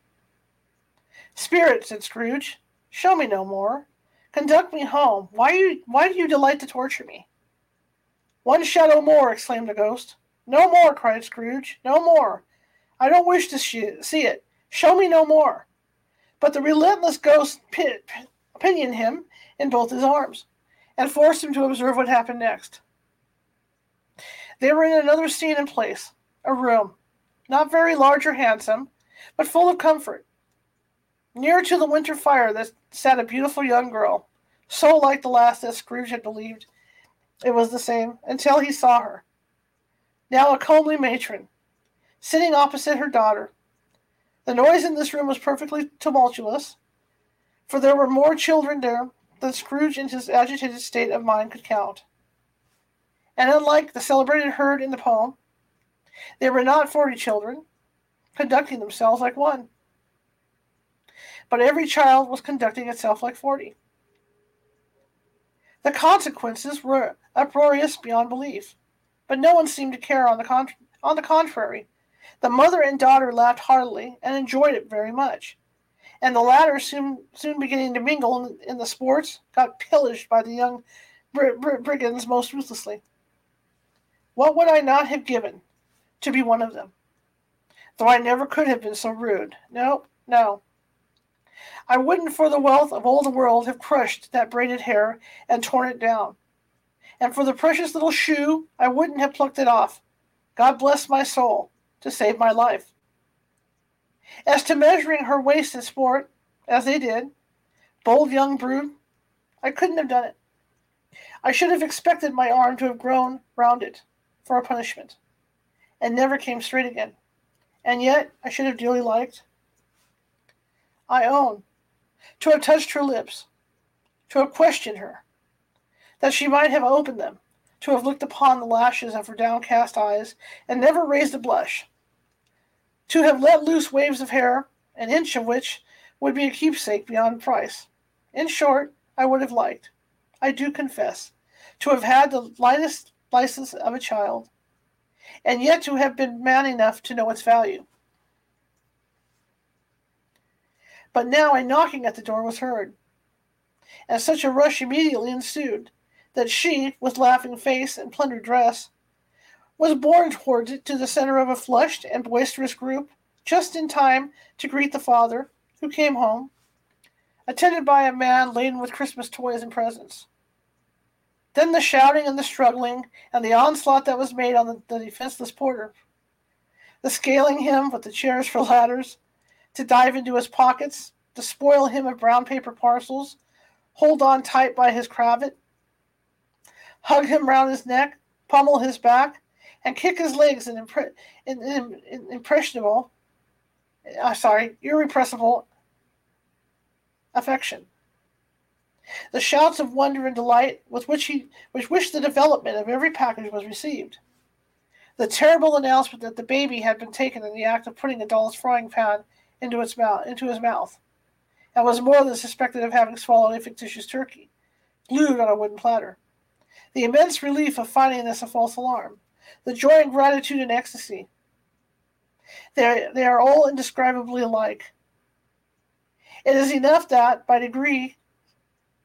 Spirit, said Scrooge, show me no more. Conduct me home. Why, you, why do you delight to torture me? One shadow more, exclaimed the ghost. No more, cried Scrooge. No more. I don't wish to sh- see it. Show me no more. But the relentless ghost pin- pinioned him in both his arms and forced him to observe what happened next. They were in another scene and place, a room, not very large or handsome, but full of comfort. Near to the winter fire that sat a beautiful young girl, so like the last that Scrooge had believed it was the same, until he saw her. Now a comely matron, sitting opposite her daughter. The noise in this room was perfectly tumultuous, for there were more children there than Scrooge in his agitated state of mind could count. And unlike the celebrated herd in the poem, they were not forty children, conducting themselves like one. But every child was conducting itself like forty. The consequences were uproarious beyond belief, but no one seemed to care. On the con- on the contrary, the mother and daughter laughed heartily and enjoyed it very much, and the latter, soon soon beginning to mingle in, in the sports, got pillaged by the young br- br- brigands most ruthlessly. What would I not have given to be one of them, though I never could have been so rude. No, no. I wouldn't for the wealth of all the world have crushed that braided hair and torn it down. And for the precious little shoe, I wouldn't have plucked it off. God bless my soul, to save my life. As to measuring her waist in sport, as they did, bold young brood, I couldn't have done it. I should have expected my arm to have grown round it for a punishment, and never came straight again. And yet I should have dearly liked, I own, to have touched her lips, to have questioned her, that she might have opened them, to have looked upon the lashes of her downcast eyes and never raised a blush, to have let loose waves of hair, an inch of which would be a keepsake beyond price. In short, I would have liked, I do confess, to have had the lightest license of a child, and yet to have been man enough to know its value. But now a knocking at the door was heard, and such a rush immediately ensued that she, with laughing face and plundered dress, was borne towards it to the center of a flushed and boisterous group, just in time to greet the father, who came home, attended by a man laden with Christmas toys and presents. Then the shouting and the struggling and the onslaught that was made on the, the defenseless porter, the scaling him with the chairs for ladders, to dive into his pockets, despoil him of brown paper parcels, hold on tight by his cravat, hug him round his neck, pummel his back, and kick his legs in, impre- in, in, in impressionable, uh, sorry, irrepressible affection. The shouts of wonder and delight with which he, which wished the development of every package was received. The terrible announcement that the baby had been taken in the act of putting a doll's frying pan into its mouth, into his mouth, and was more than suspected of having swallowed a fictitious turkey, glued on a wooden platter. The immense relief of finding this a false alarm, the joy and gratitude and ecstasy. They they are all indescribably alike. It is enough that, by degree,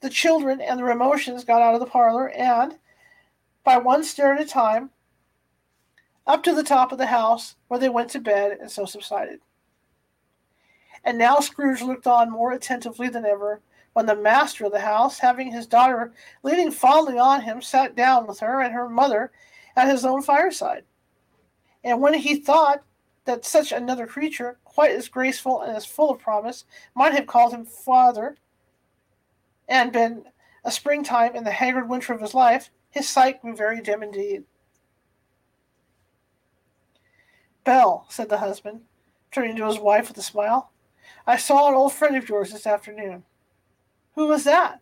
the children and their emotions got out of the parlor, and, by one stare at a time, up to the top of the house, where they went to bed and so subsided. And now Scrooge looked on more attentively than ever, when the master of the house, having his daughter leaning fondly on him, sat down with her and her mother at his own fireside. And when he thought that such another creature, quite as graceful and as full of promise, might have called him father, and been a springtime in the haggard winter of his life, his sight grew very dim indeed. "Belle," said the husband, turning to his wife with a smile, "I saw an old friend of yours this afternoon." "Who was that?"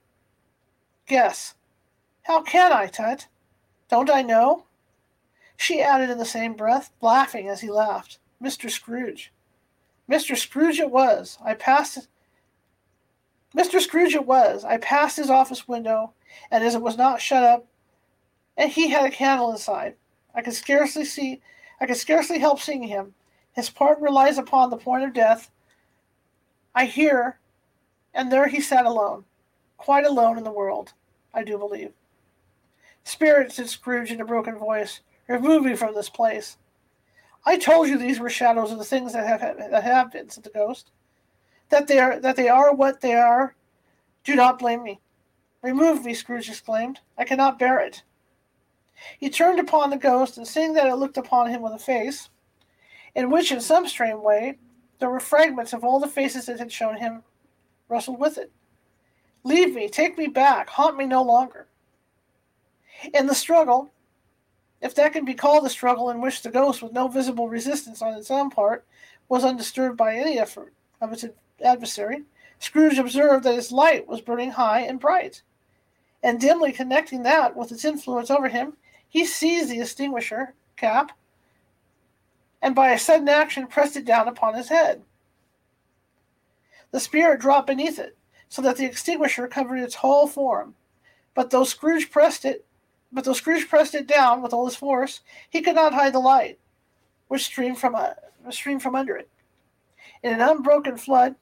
"Guess." "How can I, Tut? Don't I know?" she added in the same breath, laughing as he laughed. "Mister Scrooge." "Mister Scrooge it was. I passed Mister Scrooge it was. I passed his office window, and as it was not shut up, and he had a candle inside, I could scarcely see I could scarcely help seeing him. His partner lies upon the point of death. I hear, and there he sat alone, quite alone in the world, I do believe." "Spirit," said Scrooge in a broken voice, "remove me from this place." "I told you these were shadows of the things that have that have been," said the ghost. "That they are that they are what they are. Do not blame me." "Remove me," Scrooge exclaimed. "I cannot bear it." He turned upon the ghost, and seeing that it looked upon him with a face, in which in some strange way there were fragments of all the faces it had shown him, wrestled with it. "Leave me, take me back, haunt me no longer." In the struggle, if that can be called a struggle, in which the ghost, with no visible resistance on its own part, was undisturbed by any effort of its adversary, Scrooge observed that its light was burning high and bright, and dimly connecting that with its influence over him, he seized the extinguisher cap, and by a sudden action pressed it down upon his head. The spirit dropped beneath it, so that the extinguisher covered its whole form. But though Scrooge pressed it, but though Scrooge pressed it down with all his force, he could not hide the light, which streamed from uh, streamed from under it, in an unbroken flood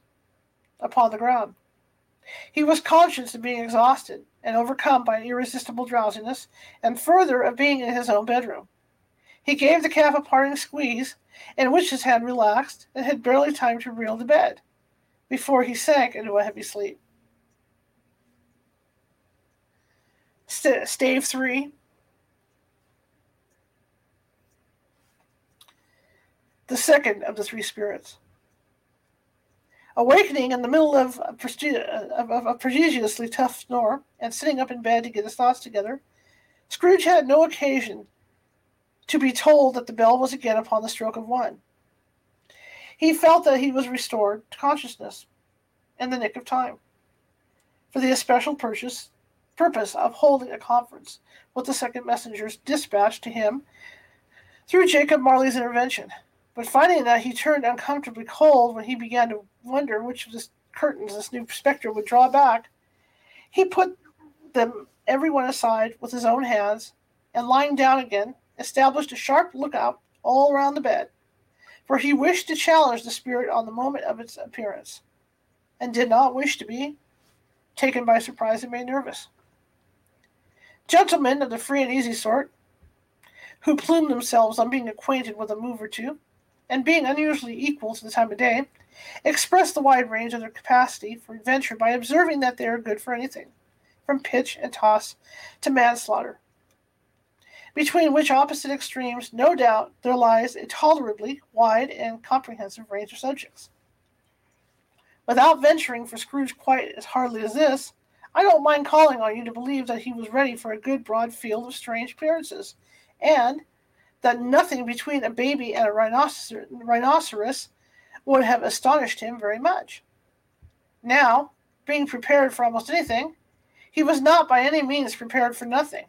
upon the ground. He was conscious of being exhausted and overcome by an irresistible drowsiness, and further of being in his own bedroom. He gave the cap a parting squeeze, in which his hand relaxed, and had barely time to reel to bed, before he sank into a heavy sleep. St- stave three. The second of the three spirits. Awakening in the middle of a, prestigious, of a prodigiously tough snore, and sitting up in bed to get his thoughts together, Scrooge had no occasion to be told that the bell was again upon the stroke of one. He felt that he was restored to consciousness in the nick of time, for the especial purchase, purpose of holding a conference with the second messengers dispatched to him through Jacob Marley's intervention. But finding that he turned uncomfortably cold when he began to wonder which of the curtains this new spectre would draw back, he put them every one aside with his own hands, and lying down again, established a sharp lookout all round the bed, for he wished to challenge the spirit on the moment of its appearance, and did not wish to be taken by surprise and made nervous. Gentlemen of the free and easy sort, who plumed themselves on being acquainted with a move or two, and being unusually equal to the time of day, express the wide range of their capacity for adventure by observing that they are good for anything, from pitch and toss to manslaughter, between which opposite extremes, no doubt, there lies a tolerably wide and comprehensive range of subjects. Without venturing for Scrooge quite as hardly as this, I don't mind calling on you to believe that he was ready for a good broad field of strange appearances, and that nothing between a baby and a rhinocer- rhinoceros would have astonished him very much. Now, being prepared for almost anything, he was not by any means prepared for nothing,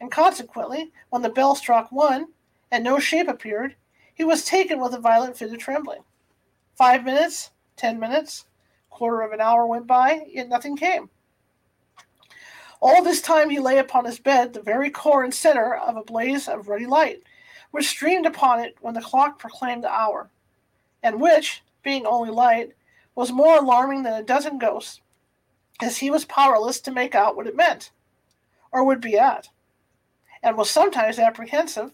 and consequently, when the bell struck one, and no shape appeared, he was taken with a violent fit of trembling. Five minutes, ten minutes, quarter of an hour went by, yet nothing came. All this time he lay upon his bed, the very core and center of a blaze of ruddy light, which streamed upon it when the clock proclaimed the hour, and which, being only light, was more alarming than a dozen ghosts, as he was powerless to make out what it meant, or would be at. and was sometimes apprehensive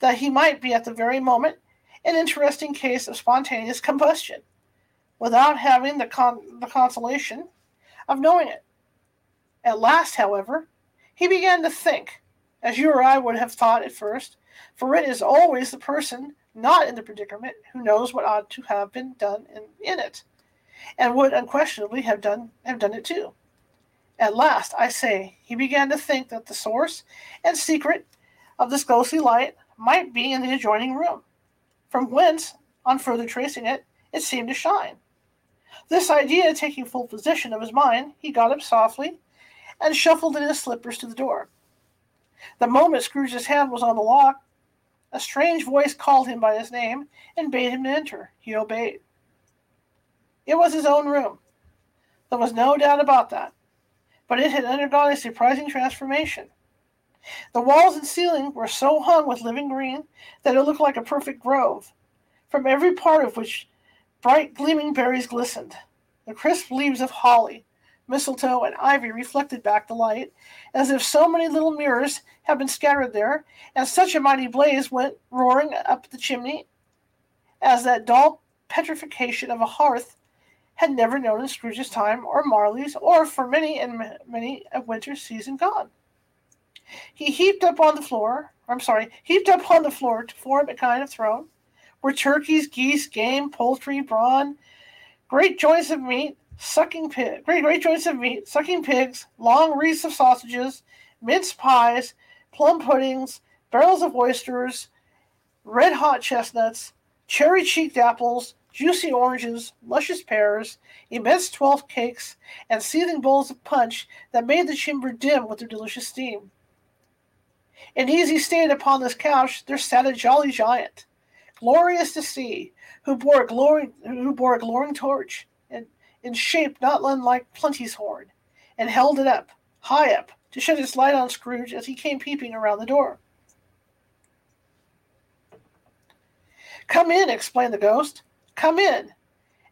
that he might be at the very moment an interesting case of spontaneous combustion, without having the, con- the consolation of knowing it. At last, however, he began to think, as you or I would have thought at first, for it is always the person not in the predicament who knows what ought to have been done in, in it, and would unquestionably have done have done it too. At last, I say, he began to think that the source and secret of this ghostly light might be in the adjoining room, from whence, on further tracing it, it seemed to shine. This idea taking full possession of his mind, he got up softly and shuffled in his slippers to the door. The moment Scrooge's hand was on the lock, a strange voice called him by his name and bade him to enter. He obeyed. It was his own room. There was no doubt about that, but it had undergone a surprising transformation. The walls and ceiling were so hung with living green that it looked like a perfect grove, from every part of which bright gleaming berries glistened. The crisp leaves of holly, mistletoe, and ivy reflected back the light, as if so many little mirrors had been scattered there, and such a mighty blaze went roaring up the chimney as that dull petrification of a hearth had never known in Scrooge's time, or Marley's, or for many and many a winter season gone. He heaped up on the floor, I'm sorry, heaped up on the floor to form a kind of throne, were turkeys, geese, game, poultry, brawn, great joints of meat, sucking pig, great great joints of meat, sucking pigs, long wreaths of sausages, mince pies, plum puddings, barrels of oysters, red-hot chestnuts, cherry-cheeked apples, juicy oranges, luscious pears, immense twelfth cakes, and seething bowls of punch that made the chamber dim with their delicious steam. In easy state upon this couch there sat a jolly giant, glorious to see, who bore a glory, who bore a glowing torch, and in shape not unlike Plenty's horn, and held it up, high up, to shed its light on Scrooge as he came peeping around the door. "Come in," explained the ghost. "Come in,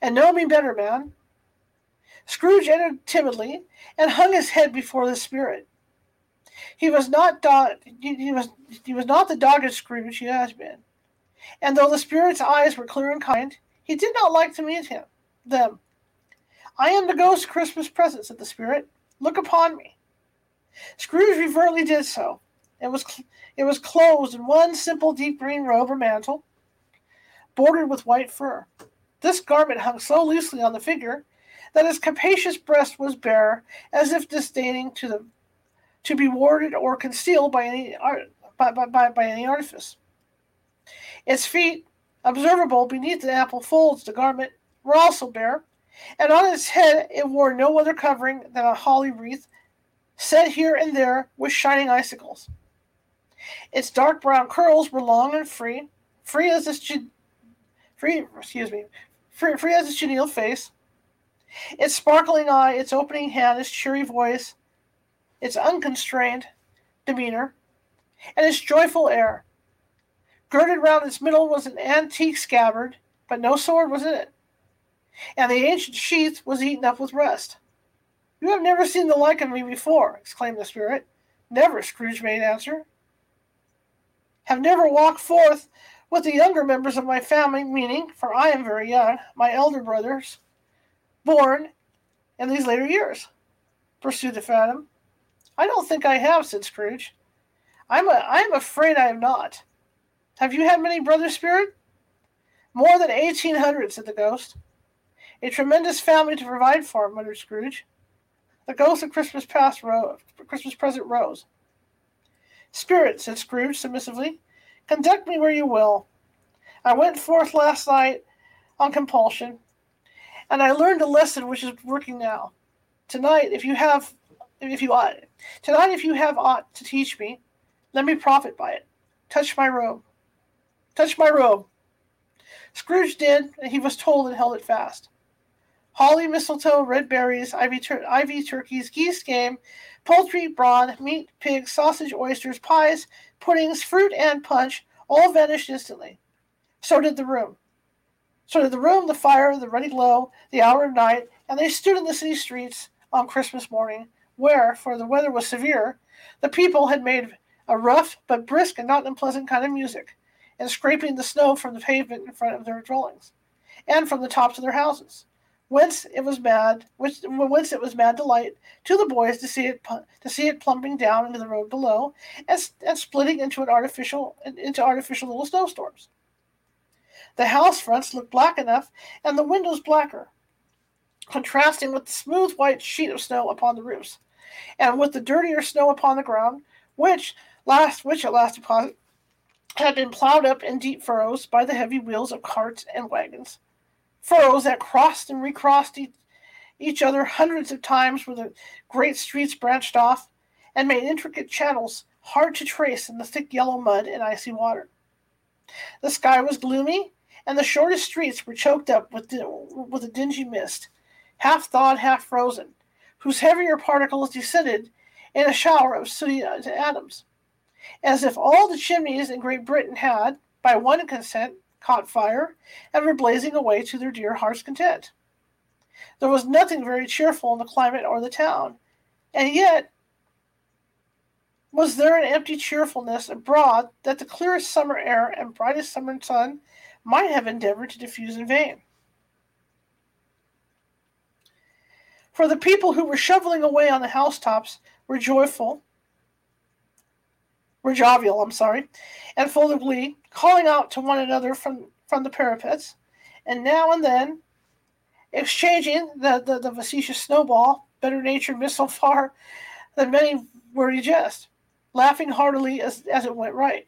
and know me better, man." Scrooge entered timidly and hung his head before the spirit. He was not do- he was he was not the dogged Scrooge he had been, and though the spirit's eyes were clear and kind, he did not like to meet him them. "I am the ghost Christmas present," said the spirit. "Look upon me." Scrooge reverently did so. It was cl- it was clothed in one simple deep green robe or mantle, bordered with white fur. This garment hung so loosely on the figure that his capacious breast was bare, as if disdaining to the, to be warded or concealed by any art, by, by, by any artifice. Its feet, observable beneath the ample folds of the garment, were also bare, and on its head it wore no other covering than a holly wreath, set here and there with shining icicles. Its dark brown curls were long and free, free as this. G- Free, excuse me, free, free as its genial face, its sparkling eye, its opening hand, its cheery voice, its unconstrained demeanor, and its joyful air. Girded round its middle was an antique scabbard, but no sword was in it, and the ancient sheath was eaten up with rust. "You have never seen the like of me before," exclaimed the spirit. "Never," Scrooge made answer. "Have never walked forth with the younger members of my family," meaning, for I am very young, my elder brothers, born in these later years, pursued the phantom. "I don't think I have," said Scrooge. I'm a, I am afraid I have not. "Have you had many brothers, spirit?" "More than eighteen hundred," said the ghost. "A tremendous family to provide for," muttered Scrooge. The ghost of Christmas past rose, Christmas present rose. "Spirit," said Scrooge submissively, "conduct me where you will. I went forth last night on compulsion, and I learned a lesson which is working now. Tonight, if you have, if you ought, tonight if you have aught to teach me, let me profit by it. Touch my robe. Touch my robe." Scrooge did, and he was told and held it fast. Holly, mistletoe, red berries, ivy, tur- ivy turkeys, geese, game, poultry, brawn, meat, pigs, sausage, oysters, pies, puddings, fruit, and punch all vanished instantly. So did the room. So did the room, the fire, the ruddy glow, the hour of night, and they stood in the city streets on Christmas morning, where, for the weather was severe, the people had made a rough but brisk and not unpleasant kind of music, and scraping the snow from the pavement in front of their dwellings, and from the tops of their houses, whence it was mad, which, whence it was mad delight to the boys to see it to see it plumping down into the road below, and, and splitting into an artificial into artificial little snowstorms. The house fronts looked black enough, and the windows blacker, contrasting with the smooth white sheet of snow upon the roofs, and with the dirtier snow upon the ground, which last which at last deposit had been plowed up in deep furrows by the heavy wheels of carts and wagons, furrows that crossed and recrossed e- each other hundreds of times, where the great streets branched off and made intricate channels hard to trace in the thick yellow mud and icy water. The sky was gloomy, and the shortest streets were choked up with di- with a dingy mist, half thawed, half frozen, whose heavier particles descended in a shower of sooty atoms, as if all the chimneys in Great Britain had, by one consent, caught fire, and were blazing away to their dear heart's content. There was nothing very cheerful in the climate or the town, and yet was there an empty cheerfulness abroad that the clearest summer air and brightest summer sun might have endeavored to diffuse in vain. For the people who were shoveling away on the housetops were joyful, were jovial, I'm sorry, and full of glee, calling out to one another from, from the parapets, and now and then exchanging the, the, the facetious snowball, better-natured missile far than many wordy jest, laughing heartily as, as it went right,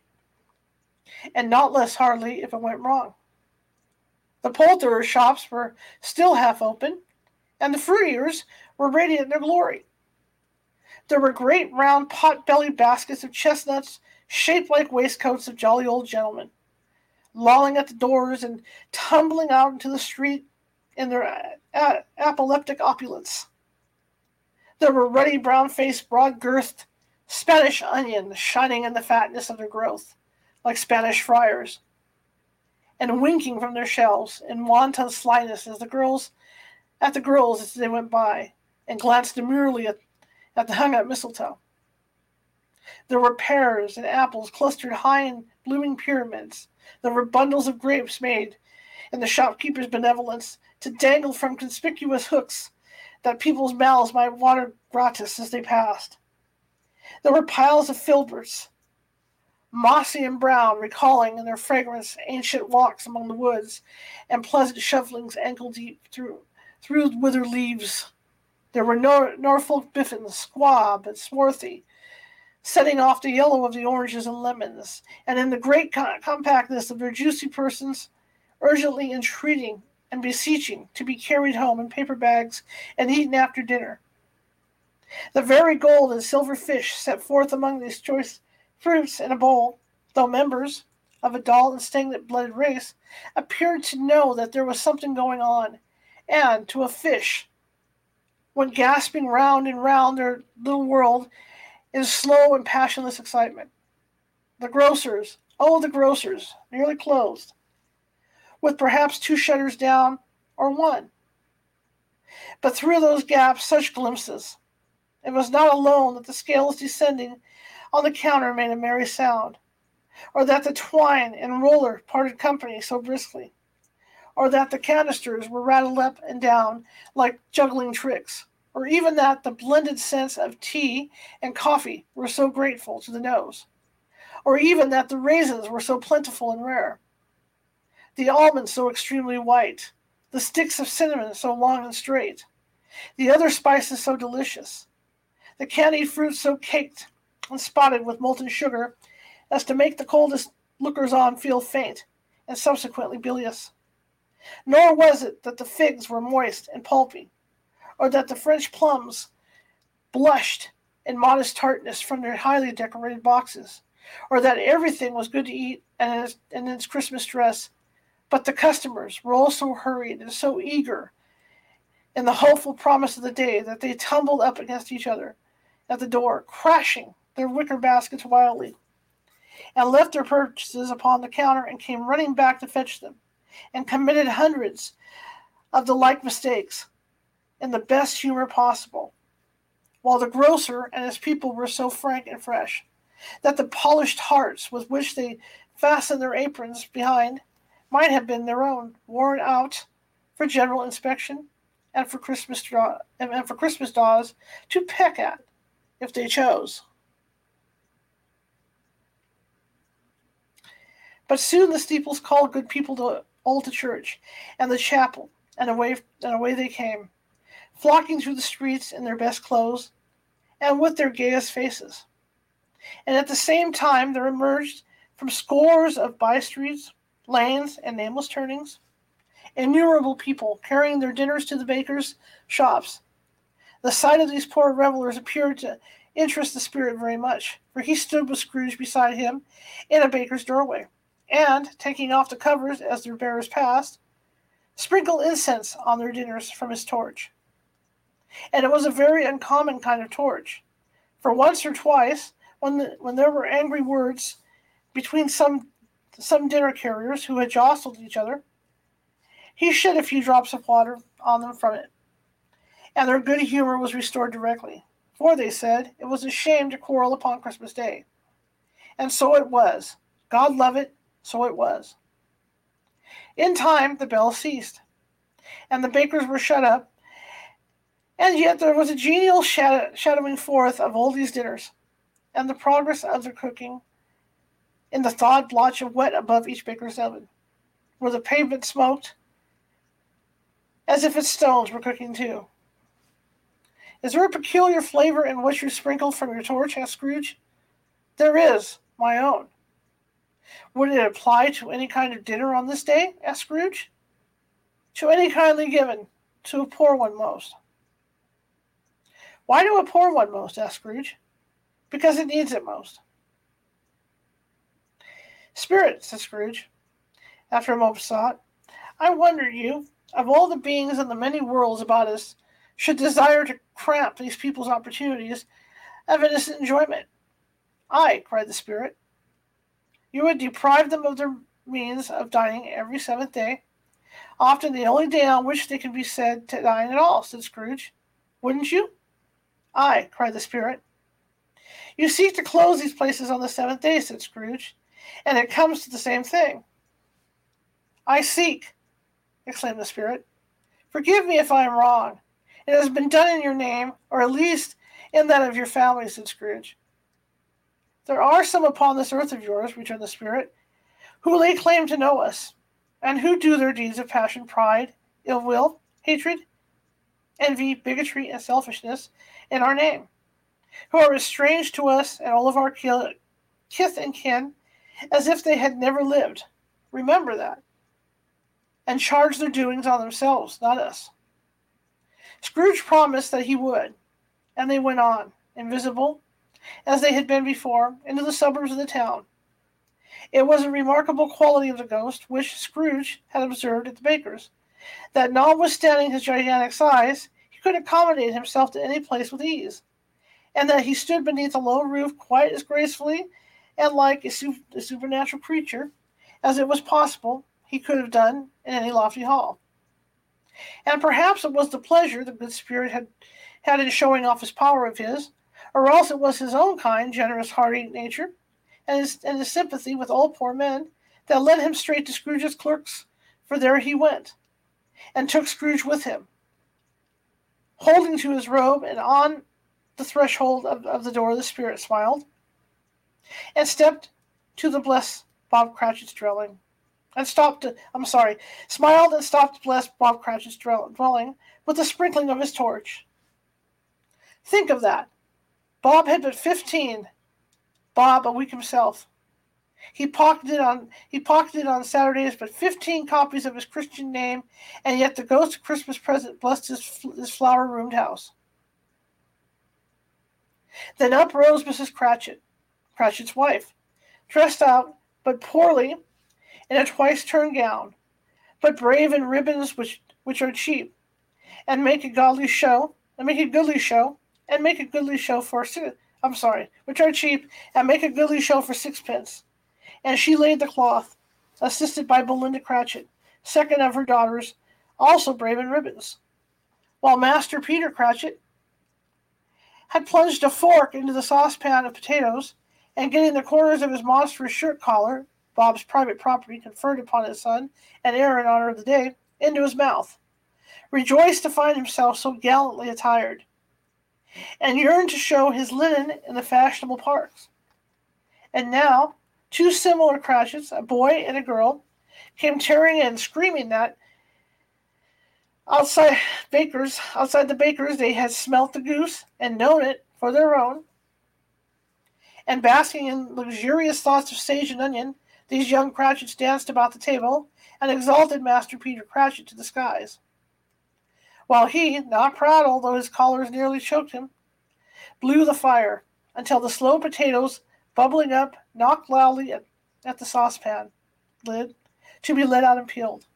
and not less heartily if it went wrong. The poulterers' shops were still half open, and the fruitiers were radiant in their glory. There were great round pot-bellied baskets of chestnuts shaped like waistcoats of jolly old gentlemen, lolling at the doors and tumbling out into the street in their a- a- epileptic opulence. There were ruddy brown-faced, broad-girthed Spanish onions shining in the fatness of their growth, like Spanish friars, and winking from their shells in wanton slyness as the girls at the girls as they went by, and glanced demurely at at the hung-up mistletoe. There were pears and apples clustered high in blooming pyramids. There were bundles of grapes made, in the shopkeeper's benevolence, to dangle from conspicuous hooks that people's mouths might water gratis as they passed. There were piles of filberts, mossy and brown, recalling in their fragrance ancient walks among the woods, and pleasant shovelings ankle-deep through, through withered leaves. There were Nor- Norfolk biffins, squab, and swarthy, setting off the yellow of the oranges and lemons, and in the great com- compactness of their juicy persons, urgently entreating and beseeching to be carried home in paper bags and eaten after dinner. The very gold and silver fish set forth among these choice fruits in a bowl, though members of a dull and stagnant-blooded race, appeared to know that there was something going on, and to a fish, when gasping round and round their little world in slow and passionless excitement. The grocers, oh, the grocers, nearly closed, with perhaps two shutters down or one. But through those gaps, such glimpses. It was not alone that the scales descending on the counter made a merry sound, or that the twine and roller parted company so briskly, or that the canisters were rattled up and down like juggling tricks, or even that the blended scents of tea and coffee were so grateful to the nose, or even that the raisins were so plentiful and rare, the almonds so extremely white, the sticks of cinnamon so long and straight, the other spices so delicious, the candied fruits so caked and spotted with molten sugar as to make the coldest lookers-on feel faint and subsequently bilious. Nor was it that the figs were moist and pulpy, or that the French plums blushed in modest tartness from their highly decorated boxes, or that everything was good to eat and in its Christmas dress, but the customers were all so hurried and so eager in the hopeful promise of the day that they tumbled up against each other at the door, crashing their wicker baskets wildly, and left their purchases upon the counter and came running back to fetch them, and committed hundreds of the like mistakes in the best humor possible, while the grocer and his people were so frank and fresh, that the polished hearts with which they fastened their aprons behind might have been their own, worn out for general inspection and for Christmas draw, and for Christmas daws to peck at if they chose. But soon the steeples called good people to all to church and the chapel, and away and away they came, flocking through the streets in their best clothes and with their gayest faces. And at the same time there emerged from scores of by-streets, lanes, and nameless turnings, innumerable people carrying their dinners to the bakers' shops. The sight of these poor revelers appeared to interest the spirit very much, for he stood with Scrooge beside him in a baker's doorway, and, taking off the covers as their bearers passed, sprinkled incense on their dinners from his torch. And it was a very uncommon kind of torch, for once or twice, when the, when there were angry words between some some dinner carriers who had jostled each other, he shed a few drops of water on them from it, and their good humor was restored directly, for, they said, it was a shame to quarrel upon Christmas Day. And so it was. God love it, so it was. In time, the bell ceased, and the bakers were shut up, and yet there was a genial shadow- shadowing forth of all these dinners, and the progress of their cooking in the thawed blotch of wet above each baker's oven, where the pavement smoked as if its stones were cooking too. Is there a peculiar flavor in what you sprinkle from your torch? Asked Scrooge. There is, my own. Would it apply to any kind of dinner on this day? Asked Scrooge. To any kindly given, to a poor one most. Why to a poor one most? Asked Scrooge. Because it needs it most. Spirit, said Scrooge, after a moment's thought, I wonder you, of all the beings in the many worlds about us, should desire to cramp these people's opportunities of innocent enjoyment. Aye, cried the Spirit. You would deprive them of their means of dining every seventh day, often the only day on which they can be said to dine at all, said Scrooge. Wouldn't you? Aye, cried the Spirit. You seek to close these places on the seventh day, said Scrooge, and it comes to the same thing. I seek, exclaimed the Spirit. Forgive me if I am wrong. It has been done in your name, or at least in that of your family, said Scrooge. There are some upon this earth of yours, returned the Spirit, who lay claim to know us, and who do their deeds of passion, pride, ill will, hatred, envy, bigotry, and selfishness in our name, who are as strange to us and all of our kith and kin as if they had never lived. Remember that, and charge their doings on themselves, not us. Scrooge promised that he would, and they went on, invisible, as they had been before, into the suburbs of the town. It was a remarkable quality of the ghost, which Scrooge had observed at the baker's, that notwithstanding his gigantic size, he could accommodate himself to any place with ease, and that he stood beneath a low roof quite as gracefully and like a, su- a supernatural creature as it was possible he could have done in any lofty hall. And perhaps it was the pleasure the good Spirit had had in showing off his power of his, or else it was his own kind, generous, hearty nature, and his, and his sympathy with all poor men, that led him straight to Scrooge's clerk's, for there he went, and took Scrooge with him, holding to his robe, and on the threshold of, of the door the Spirit smiled, and stepped to the blessed Bob Cratchit's dwelling, and stopped to, I'm sorry, smiled and stopped to bless Bob Cratchit's dwelling with the sprinkling of his torch. Think of that. Bob had but fifteen. Bob, a week himself. He pocketed on he pocketed on Saturdays but fifteen copies of his Christian name, and yet the ghost of Christmas present blessed his, his flower-roomed house. Then up rose Missus Cratchit, Cratchit's wife, dressed out but poorly, in a twice-turned gown, but brave in ribbons which, which are cheap, and make a godly show, and make a goodly show, and make a goodly show for six, I'm sorry, which are cheap, and make a goodly show for sixpence. And she laid the cloth, assisted by Belinda Cratchit, second of her daughters, also brave in ribbons, while Master Peter Cratchit had plunged a fork into the saucepan of potatoes, and getting the corners of his monstrous shirt collar, Bob's private property conferred upon his son and heir in honor of the day, into his mouth, rejoiced to find himself so gallantly attired, and yearned to show his linen in the fashionable parks. And now, two similar Cratchits, a boy and a girl, came tearing and screaming that outside bakers, outside the baker's they had smelt the goose and known it for their own. And basking in luxurious thoughts of sage and onion, these young Cratchits danced about the table and exalted Master Peter Cratchit to the skies, while he, not proud although his collars nearly choked him, blew the fire until the slow potatoes, bubbling up, knocked loudly at, at the saucepan lid, to be let out and peeled.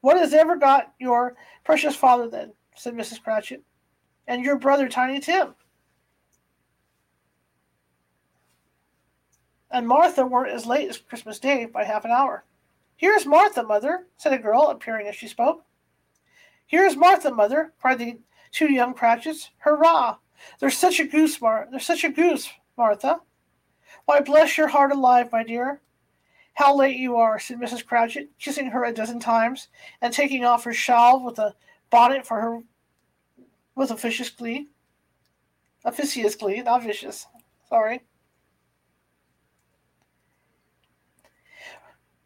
"What has ever got your precious father, then?" said Missus Cratchit, "and your brother Tiny Tim? And Martha weren't as late as Christmas Day by half an hour." "Here's Martha, mother," said a girl, appearing as she spoke. "Here's Martha, mother," cried the two young Cratchits. "Hurrah! There's such a goose, Mar- there's such a goose, Martha. Why, bless your heart alive, my dear. How late you are," said Missus Cratchit, kissing her a dozen times and taking off her shawl with a bonnet for her with officious glee. Officious glee, not vicious. Sorry.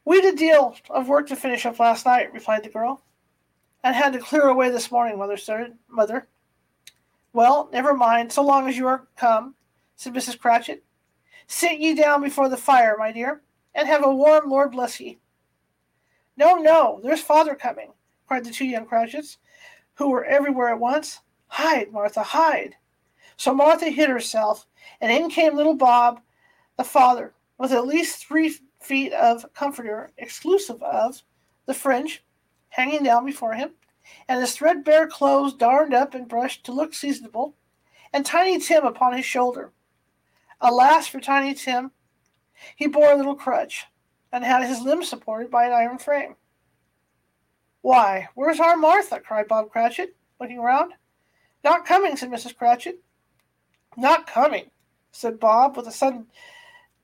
"We'd a deal of work to finish up last night," replied the girl, "and had to clear away this morning, mother, sir, mother. Well, never mind, so long as you are come," said Missus Cratchit. "Sit ye down before the fire, my dear, and have a warm Lord bless ye." "No, no, there's father coming," cried the two young Cratchits, who were everywhere at once. "Hide, Martha, hide." So Martha hid herself, and in came little Bob, the father, with at least three feet of comforter, exclusive of the fringe, hanging down before him, and his threadbare clothes darned up and brushed to look seasonable, and Tiny Tim upon his shoulder. Alas for Tiny Tim! He bore a little crutch, and had his limbs supported by an iron frame. "Why, where's our Martha?" cried Bob Cratchit, looking round. "Not coming," said Missus Cratchit. "Not coming," said Bob, with a sudden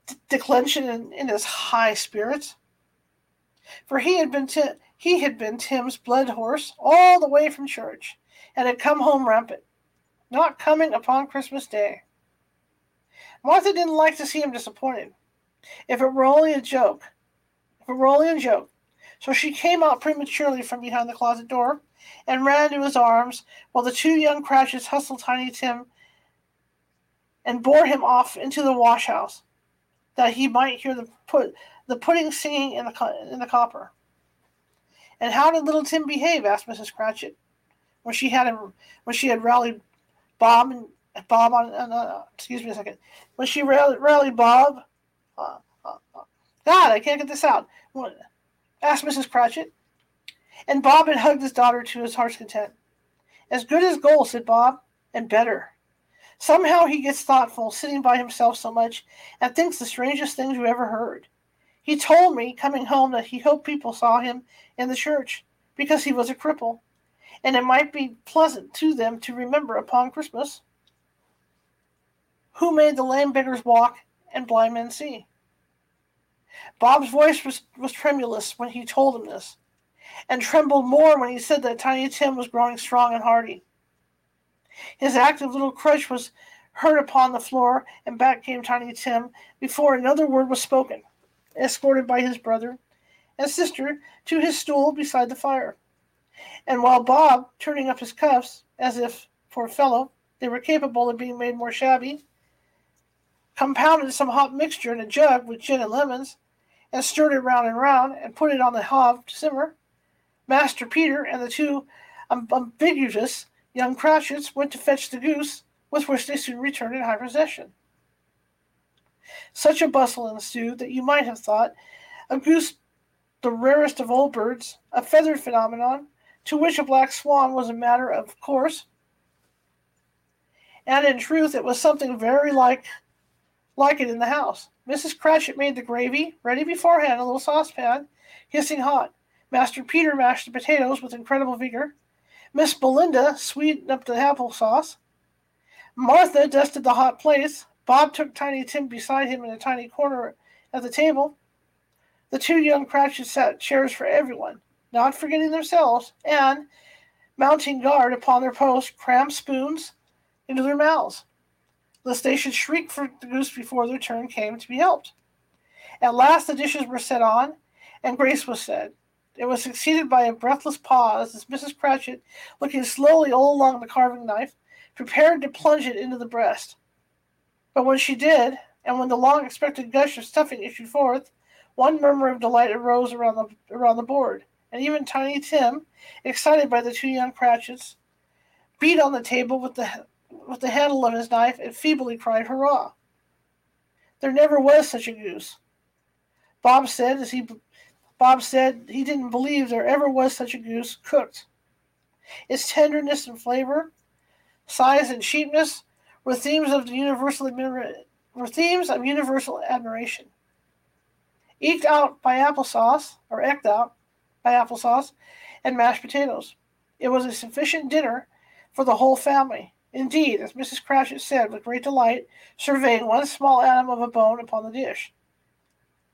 d- declension in, in his high spirits, for he had been t- he had been Tim's blood horse all the way from church, and had come home rampant. Not coming upon Christmas Day. Martha didn't like to see him disappointed. If it were only a joke, if it were only a joke. So she came out prematurely from behind the closet door and ran into his arms while the two young Cratchits hustled Tiny Tim and bore him off into the wash house that he might hear the put, the pudding singing in the, in the copper. "And how did little Tim behave?" asked Missus Cratchit when she had him, when she had rallied Bob and Bob on, uh, excuse me a second, when she rallied, rallied Bob. Uh, uh, uh. God, I can't get this out. Asked Missus Cratchit, and Bob had hugged his daughter to his heart's content. "As good as gold," said Bob, "and better. Somehow he gets thoughtful, sitting by himself so much, and thinks the strangest things you ever heard. He told me, coming home, that he hoped people saw him in the church, because he was a cripple, and it might be pleasant to them to remember upon Christmas who made the lame beggars walk and blind men see." Bob's voice was, was tremulous when he told him this, and trembled more when he said that Tiny Tim was growing strong and hearty. His active little crutch was heard upon the floor, and back came Tiny Tim before another word was spoken, escorted by his brother and sister to his stool beside the fire. And while Bob, turning up his cuffs, as if, poor fellow, they were capable of being made more shabby, compounded some hot mixture in a jug with gin and lemons, and stirred it round and round, and put it on the hob to simmer, Master Peter and the two ambiguous young Cratchits went to fetch the goose, with which they soon returned in high possession. Such a bustle ensued that you might have thought a goose, the rarest of all birds, a feathered phenomenon, to which a black swan was a matter of course, and in truth it was something very like like it in the house. Missus Cratchit made the gravy, ready beforehand, a little saucepan, hissing hot. Master Peter mashed the potatoes with incredible vigor. Miss Belinda sweetened up the applesauce. Martha dusted the hot plates, Bob took Tiny Tim beside him in a tiny corner at the table. The two young Cratchits sat chairs for everyone, not forgetting themselves, and, mounting guard upon their posts, crammed spoons into their mouths, lest they should shriek for the goose before their turn came to be helped. At last the dishes were set on, and grace was said. It was succeeded by a breathless pause as Missus Cratchit, looking slowly all along the carving knife, prepared to plunge it into the breast. But when she did, and when the long-expected gush of stuffing issued forth, one murmur of delight arose around the around the board, and even Tiny Tim, excited by the two young Cratchits, beat on the table with the with the handle of his knife and feebly cried, "Hurrah!" There never was such a goose. Bob said, as he Bob said he didn't believe there ever was such a goose cooked. Its tenderness and flavor, size and cheapness, were themes of the universal were themes of universal admiration. Eked out by applesauce, or eked out by applesauce, and mashed potatoes, it was a sufficient dinner for the whole family. Indeed, as Missus Cratchit said with great delight, surveying one small atom of a bone upon the dish,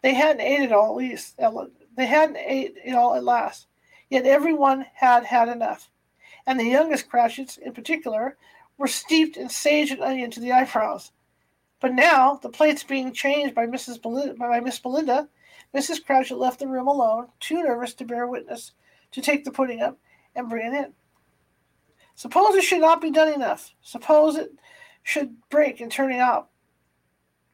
they hadn't ate it all at least. They hadn't ate it all at last. Yet everyone had had enough, and the youngest Cratchits, in particular, were steeped in sage and onion to the eyebrows. But now, the plates being changed by Missus Belinda, by Miss Belinda, Missus Cratchit left the room alone, too nervous to bear witness, to take the pudding up and bring it in. Suppose it should not be done enough. Suppose it should break in turning out.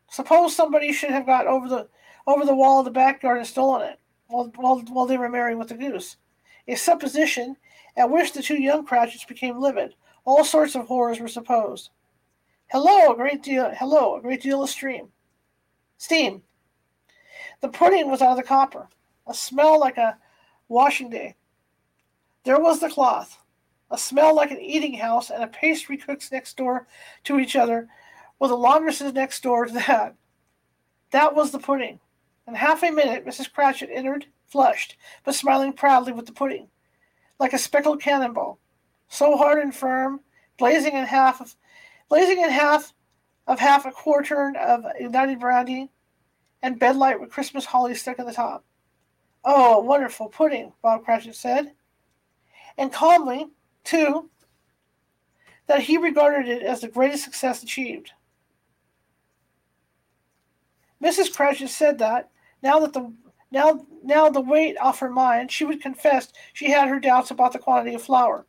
Suppose somebody should have got over the over the wall of the backyard and stolen it while while, while they were merry with the goose. A supposition at which the two young Cratchits became livid. All sorts of horrors were supposed. Hello, a great deal hello, a great deal of steam. Steam. The pudding was out of the copper, a smell like a washing day. There was the cloth, a smell like an eating house and a pastry cook's next door to each other, with a laundress's next door to that. That was the pudding. In half a minute Missus Cratchit entered, flushed, but smiling proudly with the pudding, like a speckled cannonball, so hard and firm, blazing in half of blazing in half of half a quartern of ignited brandy, and bedlight with Christmas holly stuck in the top. "Oh, a wonderful pudding," Bob Cratchit said, and calmly, too, that he regarded it as the greatest success achieved. Missus Cratchit said that, now that the now now the weight off her mind, she would confess she had her doubts about the quantity of flour.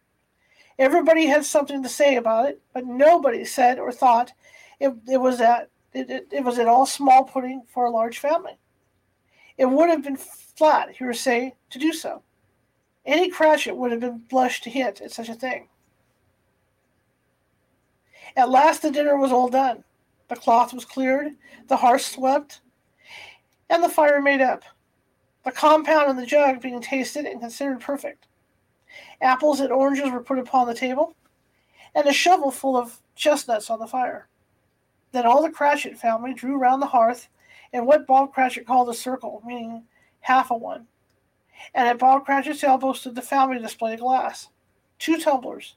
Everybody had something to say about it, but nobody said or thought it, it was that it, it, it was at all small pudding for a large family. It would have been flat, hearsay, to do so. Any Cratchit would have been blushed to hint at such a thing. At last the dinner was all done. The cloth was cleared, the hearth swept, and the fire made up, the compound in the jug being tasted and considered perfect. Apples and oranges were put upon the table, and a shovel full of chestnuts on the fire. Then all the Cratchit family drew round the hearth in what Bob Cratchit called a circle, meaning half a one. And at Bob Cratchit's elbow stood the family display glass, two tumblers,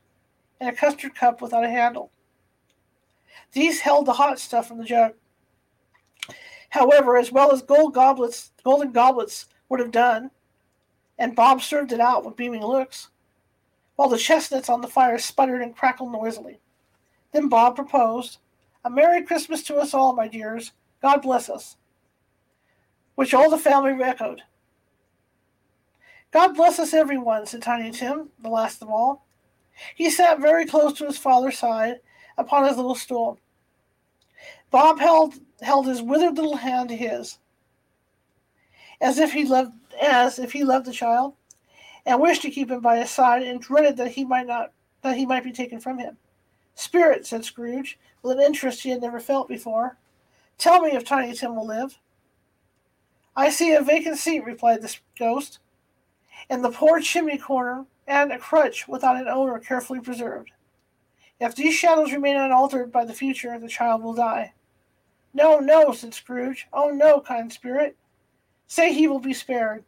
and a custard cup without a handle. These held the hot stuff from the jug. However, as well as gold goblets, golden goblets would have done, and Bob served it out with beaming looks, while the chestnuts on the fire sputtered and crackled noisily. Then Bob proposed, "A Merry Christmas to us all, my dears. God bless us," which all the family echoed. "God bless us, everyone," said Tiny Tim, the last of all. He sat very close to his father's side upon his little stool. Bob held held his withered little hand to his, as if he loved as if he loved the child, and wished to keep him by his side, and dreaded that he might not that he might be taken from him. "Spirit," said Scrooge, with an interest he had never felt before, "tell me if Tiny Tim will live." "I see a vacant seat," replied the ghost, "in the poor chimney corner, and a crutch without an owner carefully preserved. If these shadows remain unaltered by the future, the child will die." "No, no," said Scrooge. "Oh, no, kind spirit. Say he will be spared."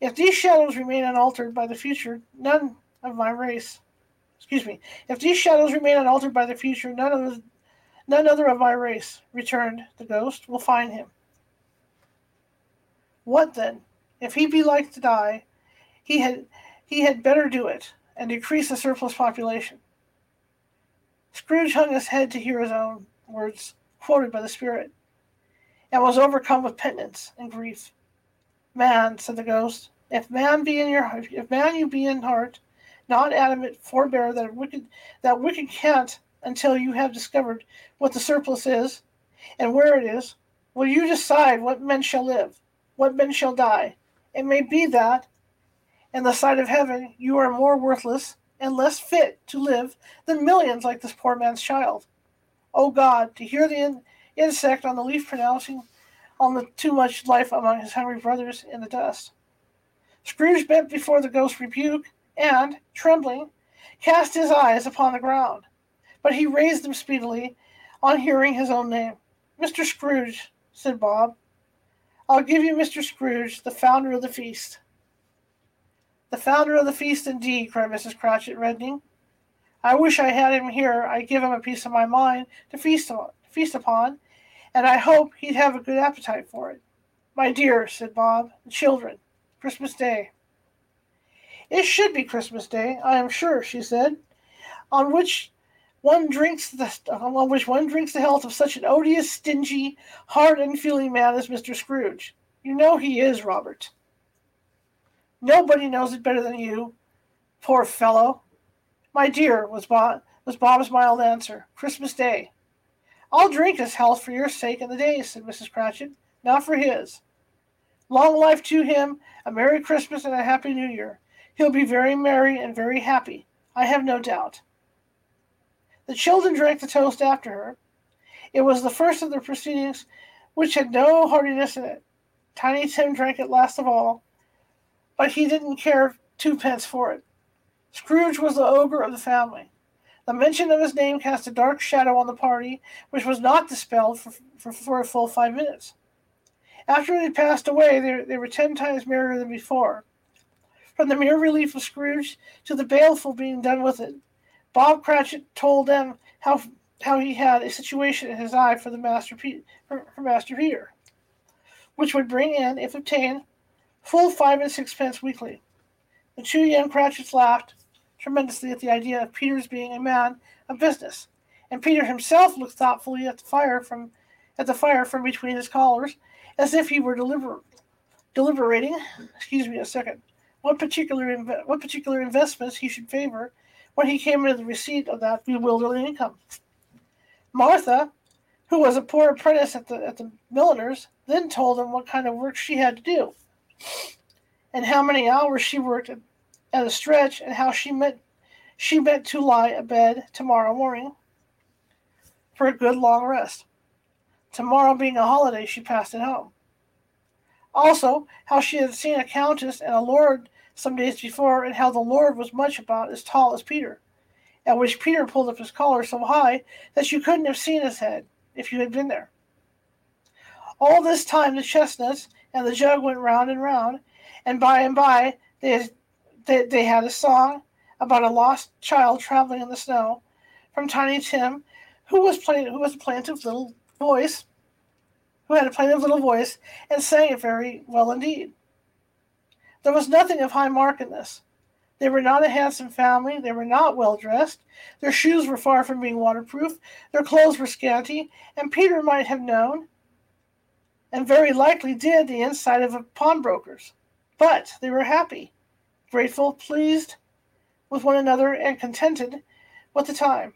"If these shadows remain unaltered by the future, none of my race, excuse me, if these shadows remain unaltered by the future, none of the, None other of my race, returned the ghost, will find him. What then? If he be like to die, he had he had better do it, and decrease the surplus population. Scrooge hung his head to hear his own words quoted by the spirit, and was overcome with penitence and grief. Man, said the ghost, if man be in your if man you be in heart, not adamant, forbear that wicked that wicked cant until you have discovered what the surplus is, and where it is, will you decide what men shall live, what men shall die. It may be that, in the sight of heaven, you are more worthless and less fit to live than millions like this poor man's child. O God, to hear the in- insect on the leaf pronouncing on the too much life among his hungry brothers in the dust. Scrooge bent before the ghost's rebuke, and, trembling, cast his eyes upon the ground. But he raised them speedily on hearing his own name. Mister Scrooge, said Bob. I'll give you Mister Scrooge, the founder of the feast. The founder of the feast, indeed, cried Missus Cratchit, reddening. I wish I had him here. I'd give him a piece of my mind to feast on, feast upon, and I hope he'd have a good appetite for it. My dear, said Bob, the children, Christmas Day. It should be Christmas Day, I am sure, she said, on which... One drinks the on which one drinks the health of such an odious, stingy, hard, unfeeling man as Mister Scrooge. You know he is, Robert. Nobody knows it better than you, poor fellow. My dear, was Bob, was Bob's mild answer. Christmas Day. I'll drink his health for your sake and the day's, said Missus Cratchit, not for his. Long life to him, a Merry Christmas and a Happy New Year. He'll be very merry and very happy, I have no doubt. The children drank the toast after her. It was the first of the proceedings which had no heartiness in it. Tiny Tim drank it last of all, but he didn't care twopence for it. Scrooge was the ogre of the family. The mention of his name cast a dark shadow on the party, which was not dispelled for, for, for a full five minutes. After it had passed away, they, they were ten times merrier than before. From the mere relief of Scrooge to the baleful being done with it, Bob Cratchit told them how how he had a situation in his eye for the Master Pe- for, for Master Peter, which would bring in, if obtained, full five and sixpence weekly. The two young Cratchits laughed tremendously at the idea of Peter's being a man of business, and Peter himself looked thoughtfully at the fire from at the fire from between his collars, as if he were deliber- deliberating. Excuse me a second. What particular inv- what particular investments he should favor when he came into the receipt of that bewildering income. Martha, who was a poor apprentice at the at the milliner's, then told him what kind of work she had to do, and how many hours she worked at, at a stretch, and how she meant she meant to lie abed tomorrow morning for a good long rest. Tomorrow being a holiday, she passed at home. Also, how she had seen a countess and a lord some days before, and how the lord was much about as tall as Peter, at which Peter pulled up his collar so high that you couldn't have seen his head if you had been there. All this time the chestnuts and the jug went round and round, and by and by they, they, they had a song about a lost child traveling in the snow from Tiny Tim, who was plain, who was a plaintive little voice, who had a plaintive little voice, and sang it very well indeed. There was nothing of high mark in this. They were not a handsome family. They were not well dressed. Their shoes were far from being waterproof. Their clothes were scanty, and Peter might have known, and very likely did, the inside of a pawnbroker's. But they were happy, grateful, pleased with one another, and contented with the time.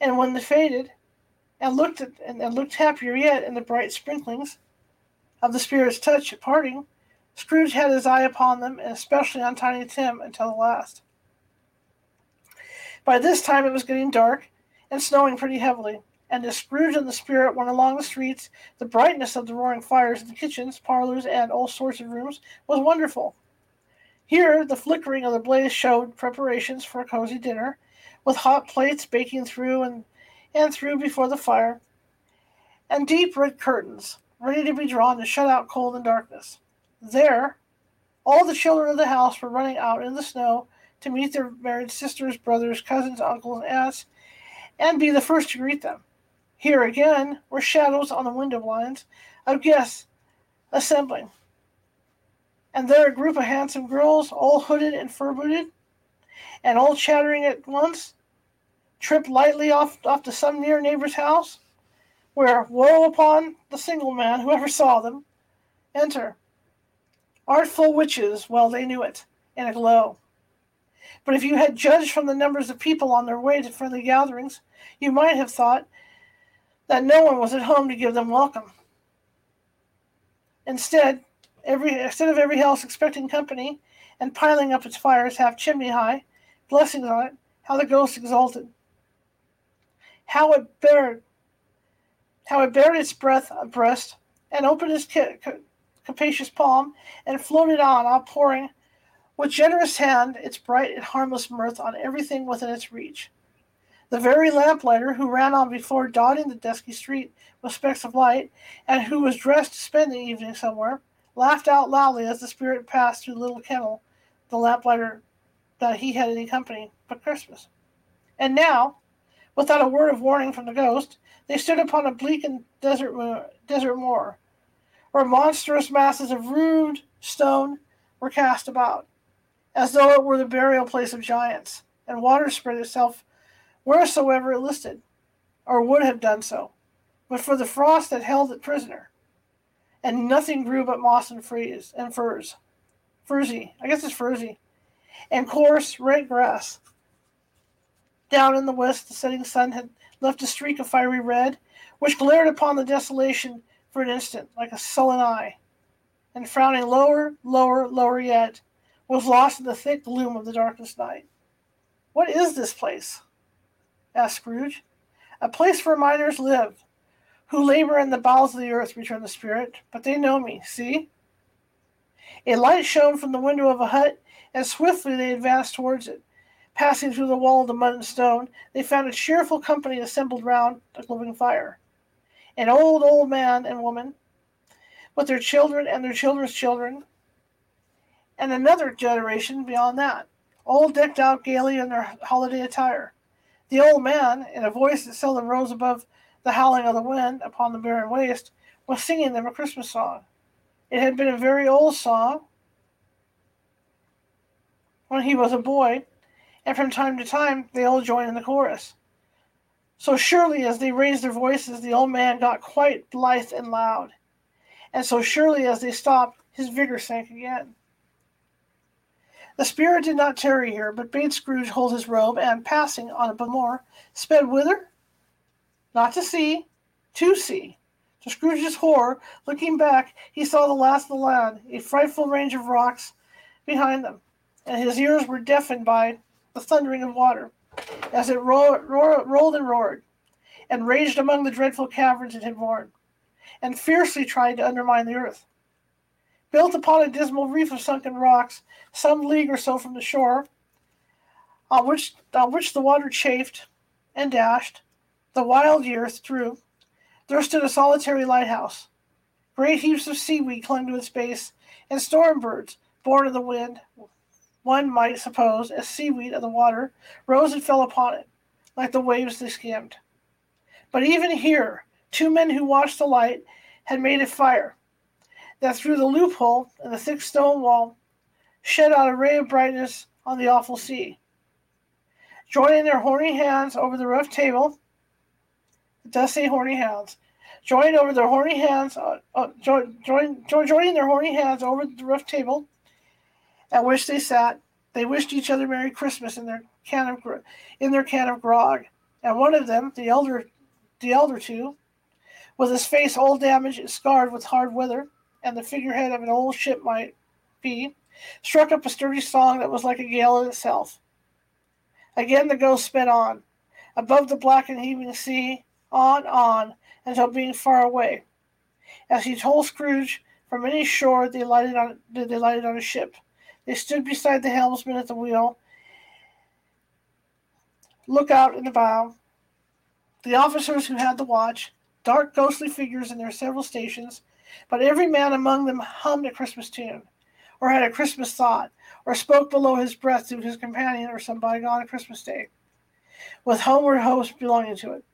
And when they faded, and looked at, and, and looked happier yet in the bright sprinklings of the spirit's touch at parting, Scrooge had his eye upon them, and especially on Tiny Tim, until the last. By this time it was getting dark, and snowing pretty heavily, and as Scrooge and the spirit went along the streets, the brightness of the roaring fires in the kitchens, parlors, and all sorts of rooms was wonderful. Here the flickering of the blaze showed preparations for a cozy dinner, with hot plates baking through and, and through before the fire, and deep red curtains, ready to be drawn to shut out cold and darkness. There, all the children of the house were running out in the snow to meet their married sisters, brothers, cousins, uncles, aunts, and be the first to greet them. Here again were shadows on the window blinds of guests assembling. And there a group of handsome girls, all hooded and fur-booted, and all chattering at once, tripped lightly off, off to some near neighbor's house, where woe upon the single man, whoever saw them, enter. Artful witches, well, they knew it, and a glow. But if you had judged from the numbers of people on their way to friendly gatherings, you might have thought that no one was at home to give them welcome. Instead, Every instead of every house expecting company and piling up its fires half chimney high, blessings on it, how the ghost exulted. How it bared, how it bared its breath abreast and opened its ca- ca- capacious palm and floated on, outpouring with generous hand its bright and harmless mirth on everything within its reach. The very lamplighter who ran on before, dotting the dusky street with specks of light, and who was dressed to spend the evening somewhere, laughed out loudly as the spirit passed through the little kennel, the lamplighter, that he had any company but Christmas. And now, without a word of warning from the ghost, they stood upon a bleak and desert moor, desert moor, where monstrous masses of rude stone were cast about, as though it were the burial place of giants, and water spread itself wheresoever it listed, or would have done so, but for the frost that held it prisoner. And nothing grew but moss and freeze and furs. Furzy, I guess it's furzy. And coarse, rank grass. Down in the west, the setting sun had left a streak of fiery red, which glared upon the desolation for an instant, like a sullen eye. And frowning lower, lower, lower yet, was lost in the thick gloom of the darkest night. What is this place? Asked Scrooge. A place where miners live. Who labor in the bowels of the earth, returned the spirit, but they know me, see? A light shone from the window of a hut, and swiftly they advanced towards it. Passing through the wall of the mud and stone, they found a cheerful company assembled round a glowing fire. An old, old man and woman, with their children and their children's children, and another generation beyond that, all decked out gaily in their holiday attire. The old man, in a voice that seldom rose above the howling of the wind upon the barren waste, was singing them a Christmas song. It had been a very old song when he was a boy, and from time to time they all joined in the chorus. So surely as they raised their voices, the old man got quite blithe and loud, and so surely as they stopped, his vigor sank again. The spirit did not tarry here, but bade Scrooge hold his robe, and passing on a bemore, sped whither? Not to see, to see. To Scrooge's horror, looking back, he saw the last of the land, a frightful range of rocks behind them, and his ears were deafened by the thundering of water, as it ro- ro- rolled and roared, and raged among the dreadful caverns it had worn, and fiercely tried to undermine the earth. Built upon a dismal reef of sunken rocks, some league or so from the shore, on which, on which the water chafed and dashed, the wild year through, there stood a solitary lighthouse. Great heaps of seaweed clung to its base, and storm birds, born of the wind, one might suppose, as seaweed of the water, rose and fell upon it, like the waves they skimmed. But even here, two men who watched the light had made a fire, that through the loophole in the thick stone wall shed out a ray of brightness on the awful sea. Joining their horny hands over the rough table, It does say horny hands. Joined over their horny hands, uh, uh, join, join, join, joining their horny hands over the rough table at which they sat, they wished each other Merry Christmas in their can of gro- in their can of grog. And one of them, the elder, the elder two, with his face all damaged and scarred with hard weather, and the figurehead of an old ship might be, struck up a sturdy song that was like a gale in itself. Again the ghost sped on, above the black and heaving sea. On, on, until being far away. As he told Scrooge, from any shore they lighted on they lighted on a ship. They stood beside the helmsman at the wheel. Look out in the bow. The officers who had the watch, dark ghostly figures in their several stations, but every man among them hummed a Christmas tune, or had a Christmas thought, or spoke below his breath to his companion or some bygone Christmas day, with homeward hopes belonging to it.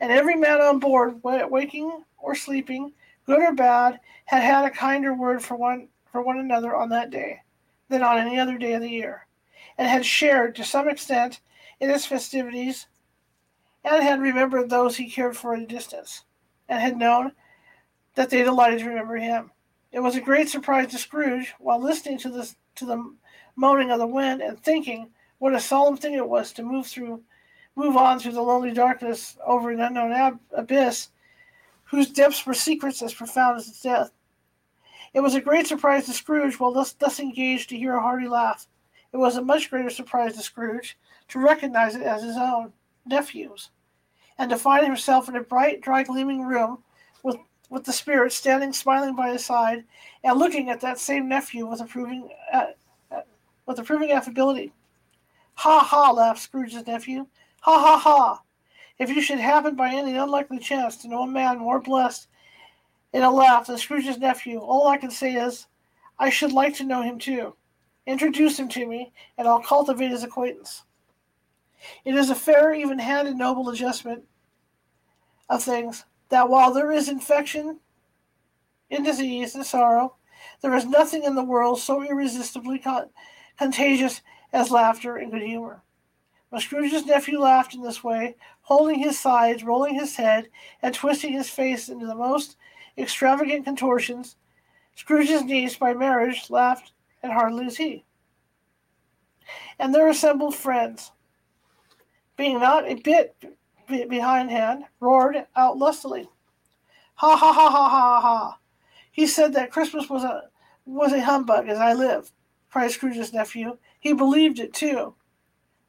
and every man on board, waking or sleeping, good or bad, had had a kinder word for one for one another on that day than on any other day of the year, and had shared, to some extent, in his festivities, and had remembered those he cared for at a distance, and had known that they delighted to remember him. It was a great surprise to Scrooge, while listening to this to the moaning of the wind and thinking what a solemn thing it was to move through, move on through the lonely darkness over an unknown ab- abyss, whose depths were secrets as profound as its depth. It was a great surprise to Scrooge, while thus, thus engaged, to hear a hearty laugh. It was a much greater surprise to Scrooge to recognize it as his own nephew's, and to find himself in a bright, dry, gleaming room with with the spirit standing smiling by his side and looking at that same nephew with approving uh, uh, with approving affability. "Ha, ha," laughed Scrooge's nephew. "Ha, ha, ha. If you should happen by any unlikely chance to know a man more blessed in a laugh than Scrooge's nephew, all I can say is, I should like to know him too. Introduce him to me, and I'll cultivate his acquaintance." It is a fair, even-handed, noble adjustment of things that while there is infection in disease and sorrow, there is nothing in the world so irresistibly con- contagious as laughter and good humor. When Scrooge's nephew laughed in this way, holding his sides, rolling his head, and twisting his face into the most extravagant contortions, Scrooge's niece by marriage laughed, and hardly as he, and their assembled friends, being not a bit b- behindhand, roared out lustily, "Ha, ha, ha, ha, ha, ha! He said that Christmas was a was a humbug, as I live!" cried Scrooge's nephew. "He believed it, too."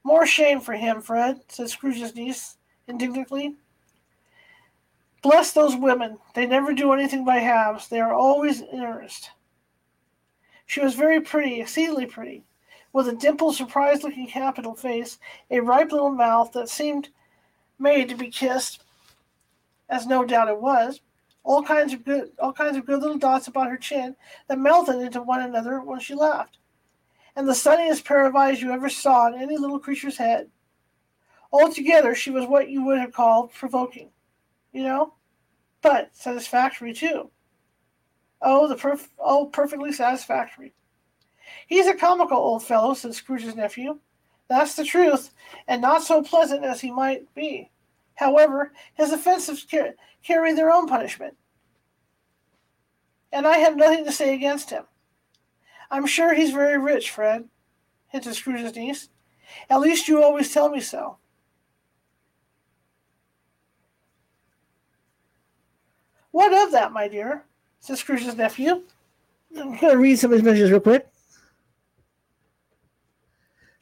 "More shame for him, Fred," said Scrooge's niece indignantly. "Bless those women. They never do anything by halves. They are always in earnest." She was very pretty, exceedingly pretty, with a dimpled, surprised-looking capital face, a ripe little mouth that seemed made to be kissed, as no doubt it was, all kinds of good, all kinds of good little dots about her chin that melted into one another when she laughed, and the sunniest pair of eyes you ever saw in any little creature's head. Altogether, she was what you would have called provoking, you know, but satisfactory too. Oh, the perf- oh, perfectly satisfactory. "He's a comical old fellow," said Scrooge's nephew. "That's the truth, and not so pleasant as he might be. However, his offenses car- carry their own punishment, and I have nothing to say against him." "I'm sure he's very rich, Fred," hinted Scrooge's niece. "At least you always tell me so." "What of that, my dear?" said Scrooge's nephew. I'm going to read some of his messages real quick.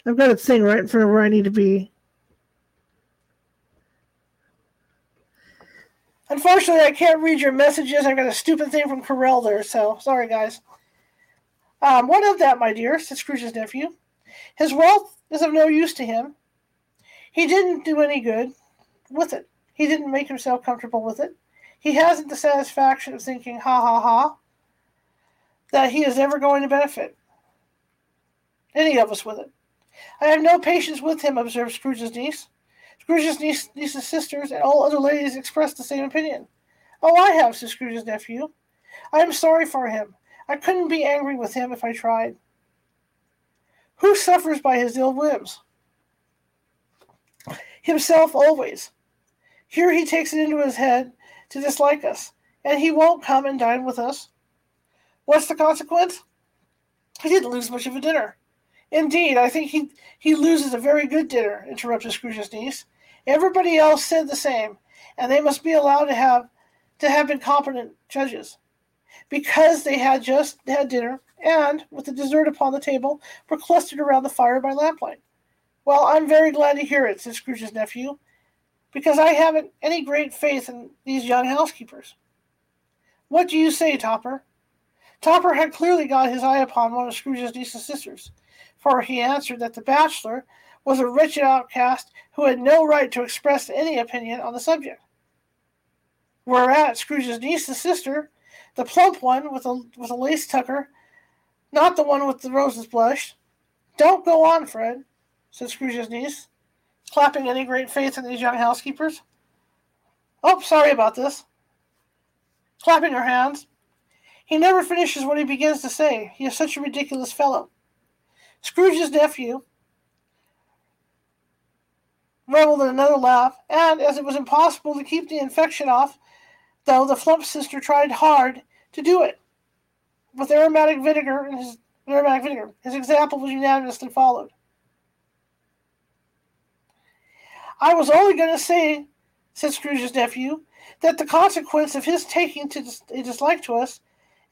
I've got a thing right in front of where I need to be. Unfortunately, I can't read your messages. I've got a stupid thing from Corel there, so sorry, guys. Um, "what of that, my dear?" said Scrooge's nephew. "His wealth is of no use to him. He didn't do any good with it. He didn't make himself comfortable with it. He hasn't the satisfaction of thinking, ha, ha, ha, that he is ever going to benefit any of us with it." "I have no patience with him," observed Scrooge's niece. Scrooge's niece, niece's sisters and all other ladies expressed the same opinion. "Oh, I have," said Scrooge's nephew. "I am sorry for him. I couldn't be angry with him if I tried. Who suffers by his ill whims? Himself always. Here he takes it into his head to dislike us, and he won't come and dine with us. What's the consequence? He didn't lose much of a dinner." "Indeed, I think he he loses a very good dinner," interrupted Scrooge's niece. "Everybody else said the same, and they must be allowed to have to have been competent judges, because they had just had dinner, and, with the dessert upon the table, were clustered around the fire by lamplight." "Well, I'm very glad to hear it," said Scrooge's nephew, "because I haven't any great faith in these young housekeepers. What do you say, Topper?" Topper had clearly got his eye upon one of Scrooge's niece's sisters, for he answered that the bachelor was a wretched outcast who had no right to express any opinion on the subject. Whereat Scrooge's niece's sister, the plump one with a with a lace tucker, not the one with the roses, blushed. "Don't go on, Fred," said Scrooge's niece, clapping any great faith in these young housekeepers. Oh, sorry about this. Clapping her hands. He never finishes what he begins to say. He is such a ridiculous fellow. Scrooge's nephew reveled in another laugh, and as it was impossible to keep the infection off, though the Flump sister tried hard to do it. With aromatic vinegar and his aromatic vinegar, his example was unanimously followed. I was only going to say, said Scrooge's nephew, that the consequence of his taking to dis- a dislike to us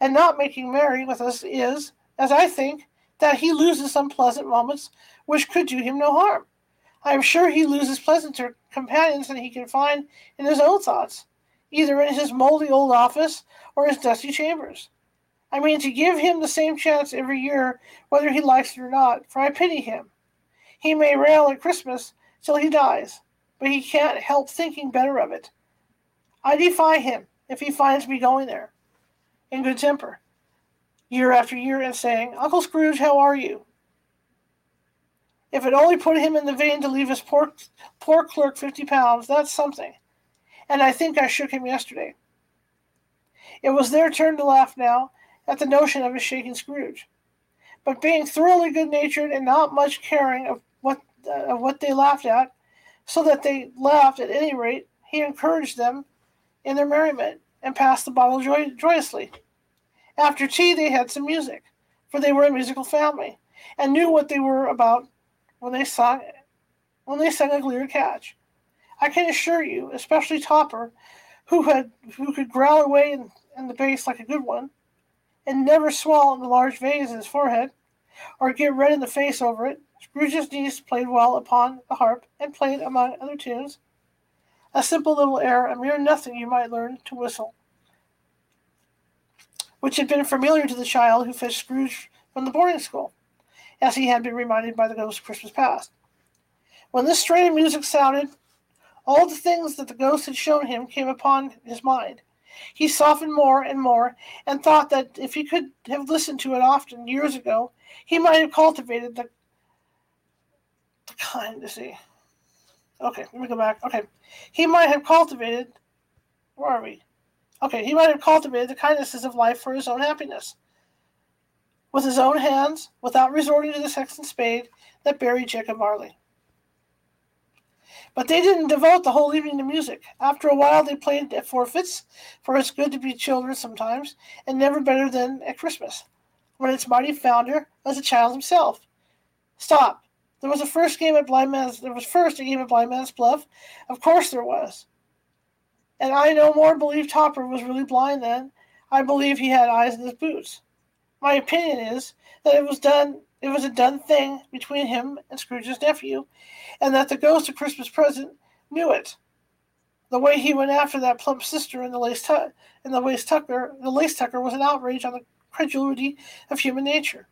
and not making merry with us is, as I think, that he loses some pleasant moments which could do him no harm. I am sure he loses pleasanter companions than he can find in his own thoughts, either in his moldy old office or his dusty chambers. I mean, to give him the same chance every year, whether he likes it or not, for I pity him. He may rail at Christmas till he dies, but he can't help thinking better of it. I defy him if he finds me going there, in good temper, year after year, and saying, Uncle Scrooge, how are you? If it only put him in the vein to leave his poor, poor clerk fifty pounds, that's something. And I think I shook him yesterday. It was their turn to laugh now at the notion of his shaking Scrooge. But being thoroughly good-natured and not much caring of what uh, of what they laughed at, so that they laughed at any rate, he encouraged them in their merriment and passed the bottle joy- joyously. After tea, they had some music, for they were a musical family and knew what they were about when they sang, when they sang a clear catch. I can assure you, especially Topper, who had who could growl away in, in the bass like a good one, and never swell in the large veins in his forehead, or get red in the face over it. Scrooge's niece played well upon the harp, and played, among other tunes, a simple little air, a mere nothing you might learn to whistle, which had been familiar to the child who fetched Scrooge from the boarding school, as he had been reminded by the ghost of Christmas past. When this strain of music sounded, all the things that the ghost had shown him came upon his mind. He softened more and more, and thought that if he could have listened to it often years ago, he might have cultivated the, the kind to see. Okay, let me go back. Okay, he might have cultivated. Where are we? Okay, he might have cultivated the kindnesses of life for his own happiness, with his own hands, without resorting to the sex and spade that buried Jacob Marley. But they didn't devote the whole evening to music. After a while, they played at forfeits, for it's good to be children sometimes, and never better than at Christmas, when its mighty founder was a child himself. Stop. There was a first game at Blind Man's. There was first a game at Blind Man's Bluff. Of course there was. And I no more believe Topper was really blind then. I believe he had eyes in his boots. My opinion is that it was done. It was a done thing between him and Scrooge's nephew, and that the ghost of Christmas present knew it. The way he went after that plump sister in the lace tu- in the lace tucker, the lace tucker was an outrage on the credulity of human nature.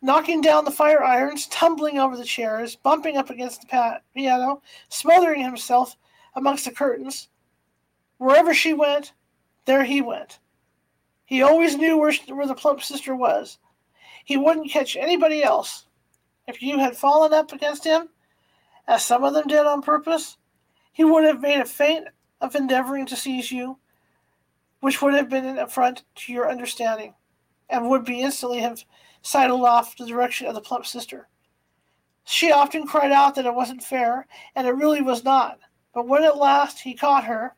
Knocking down the fire irons, tumbling over the chairs, bumping up against the pat- piano, smothering himself amongst the curtains. Wherever she went, there he went. He always knew where, she, where the plump sister was. He wouldn't catch anybody else. If you had fallen up against him, as some of them did on purpose, he would have made a feint of endeavoring to seize you, which would have been an affront to your understanding, and would be instantly have sidled off the direction of the plump sister. She often cried out that it wasn't fair, and it really was not. But when at last he caught her,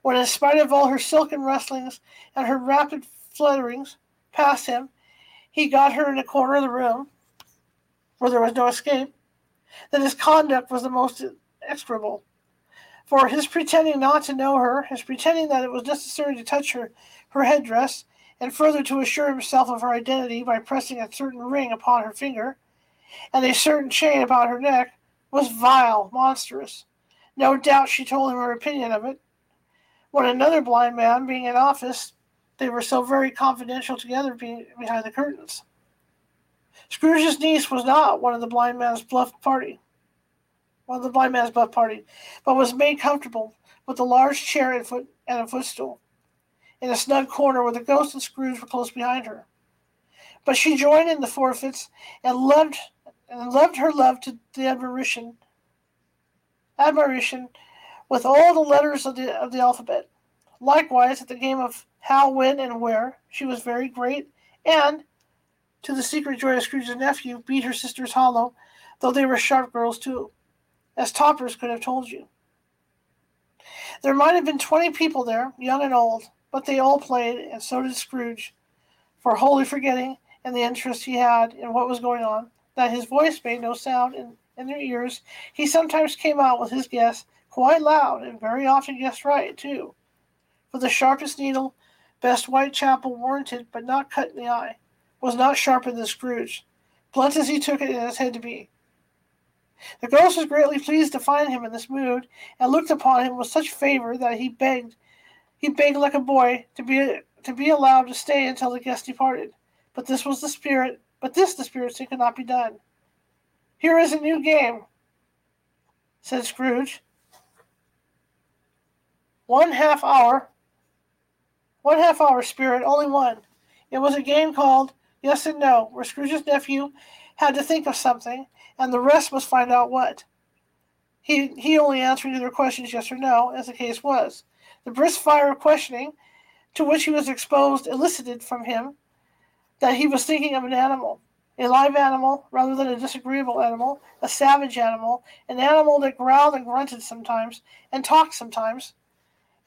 when in spite of all her silken rustlings and her rapid flutterings past him, he got her in a corner of the room where there was no escape, then his conduct was the most execrable. For his pretending not to know her, his pretending that it was necessary to touch her, her headdress, and further to assure himself of her identity by pressing a certain ring upon her finger and a certain chain about her neck, was vile, monstrous. No doubt she told him her opinion of it. When another blind man, being in office, they were so very confidential together be- behind the curtains. Scrooge's niece was not one of the blind man's bluff party, one of the blind man's bluff party, but was made comfortable with a large chair and, foot- and a footstool in a snug corner where the ghost and Scrooge were close behind her. But she joined in the forfeits and loved and loved her love to the admiration, admiration with all the letters of the, of the alphabet. Likewise, at the game of how, when, and where, she was very great, and, to the secret joy of Scrooge's nephew, beat her sisters hollow, though they were sharp girls too, as Toppers could have told you. There might have been twenty people there, young and old, but they all played, and so did Scrooge, for wholly forgetting, and the interest he had in what was going on, that his voice made no sound in, in their ears. He sometimes came out with his guess quite loud, and very often guessed right, too, for the sharpest needle, best Whitechapel warranted, but not cut in the eye, was not sharper than Scrooge, blunt as he took it in his head to be. The ghost was greatly pleased to find him in this mood, and looked upon him with such favor that he begged, he begged like a boy to be to be allowed to stay until the guest departed. But this was the spirit. But this the spirit said could not be done. Here is a new game, said Scrooge. One half hour. One half hour, spirit, only one. It was a game called Yes and No, where Scrooge's nephew had to think of something, and the rest must find out what. He he only answered either questions yes or no, as the case was. The brisk fire of questioning to which he was exposed elicited from him that he was thinking of an animal, a live animal rather than a disagreeable animal, a savage animal, an animal that growled and grunted sometimes, and talked sometimes,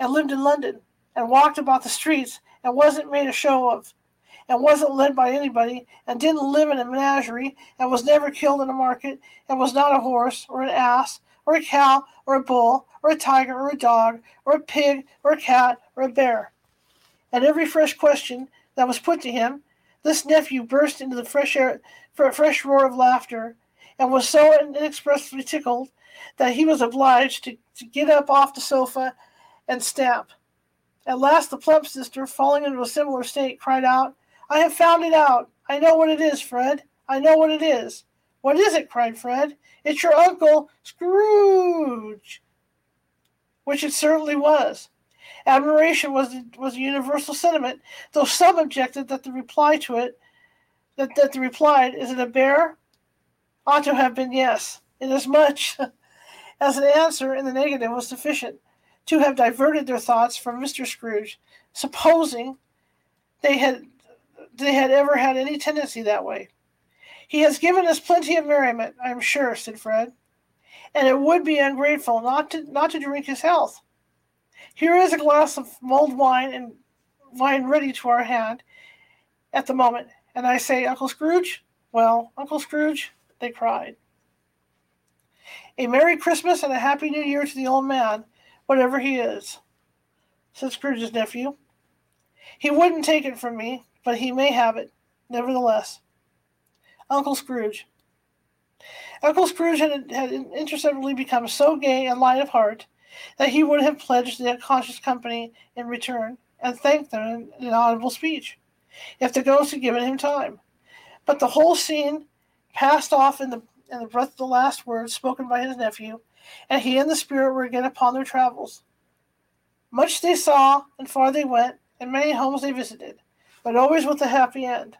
and lived in London, and walked about the streets, and wasn't made a show of, and wasn't led by anybody, and didn't live in a menagerie, and was never killed in a market, and was not a horse, or an ass, or a cow, or a bull, or a tiger, or a dog, or a pig, or a cat, or a bear. And every fresh question that was put to him, this nephew burst into the fresh air, fresh roar of laughter, and was so inexpressibly tickled that he was obliged to, to get up off the sofa and stamp. At last the plump sister, falling into a similar state, cried out, "I have found it out! I know what it is, Fred! I know what it is!" "What is it?" cried Fred. "It's your uncle, Scrooge!" Which it certainly was. Admiration was was a universal sentiment, though some objected that the reply to it, that, that the reply, "Is it a bear?" ought to have been yes, inasmuch as an answer in the negative was sufficient to have diverted their thoughts from Mister Scrooge, supposing they had they had ever had any tendency that way. "He has given us plenty of merriment, I am sure," said Fred, "and it would be ungrateful not to not to drink his health. Here is a glass of mulled wine and wine ready to our hand at the moment. And I say, Uncle Scrooge?" "Well, Uncle Scrooge," they cried. "A Merry Christmas and a Happy New Year to the old man, whatever he is," said Scrooge's nephew. "He wouldn't take it from me, but he may have it, nevertheless. Uncle Scrooge." Uncle Scrooge had, had imperceptibly become so gay and light of heart that he would have pledged the unconscious company in return, and thanked them in an audible speech, if the ghost had given him time. But the whole scene passed off in the in the breath of the last words spoken by his nephew, and he and the spirit were again upon their travels. Much they saw, and far they went, and many homes they visited, but always with a happy end.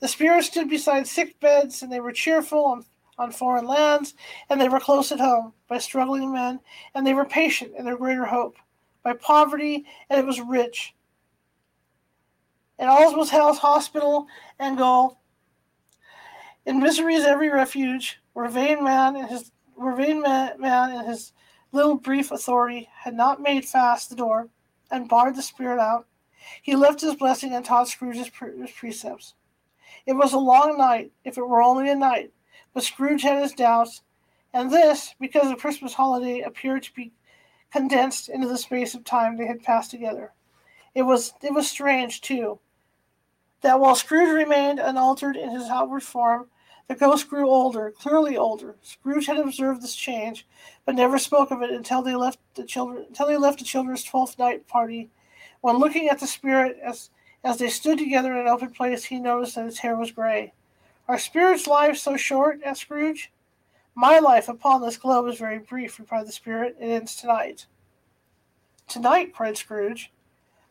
The spirit stood beside sick beds, and they were cheerful and on foreign lands, and they were close at home by struggling men, and they were patient in their greater hope by poverty, and it was rich. In Allswell's house, hospital, and goal, in misery's every refuge, where vain man and his where vain man, man and his little brief authority had not made fast the door and barred the spirit out, he left his blessing and taught Scrooge his, pre- his precepts. It was a long night, if it were only a night. But Scrooge had his doubts, and this because the Christmas holiday appeared to be condensed into the space of time they had passed together. It was it was strange, too, that while Scrooge remained unaltered in his outward form, the ghost grew older, clearly older. Scrooge had observed this change, but never spoke of it until they left the children until they left the children's twelfth night party, when, looking at the spirit as as they stood together in an open place, he noticed that his hair was gray. "Are spirits' lives so short?" asked Scrooge. "My life upon this globe is very brief," replied the spirit. "It ends tonight." "Tonight?" cried Scrooge.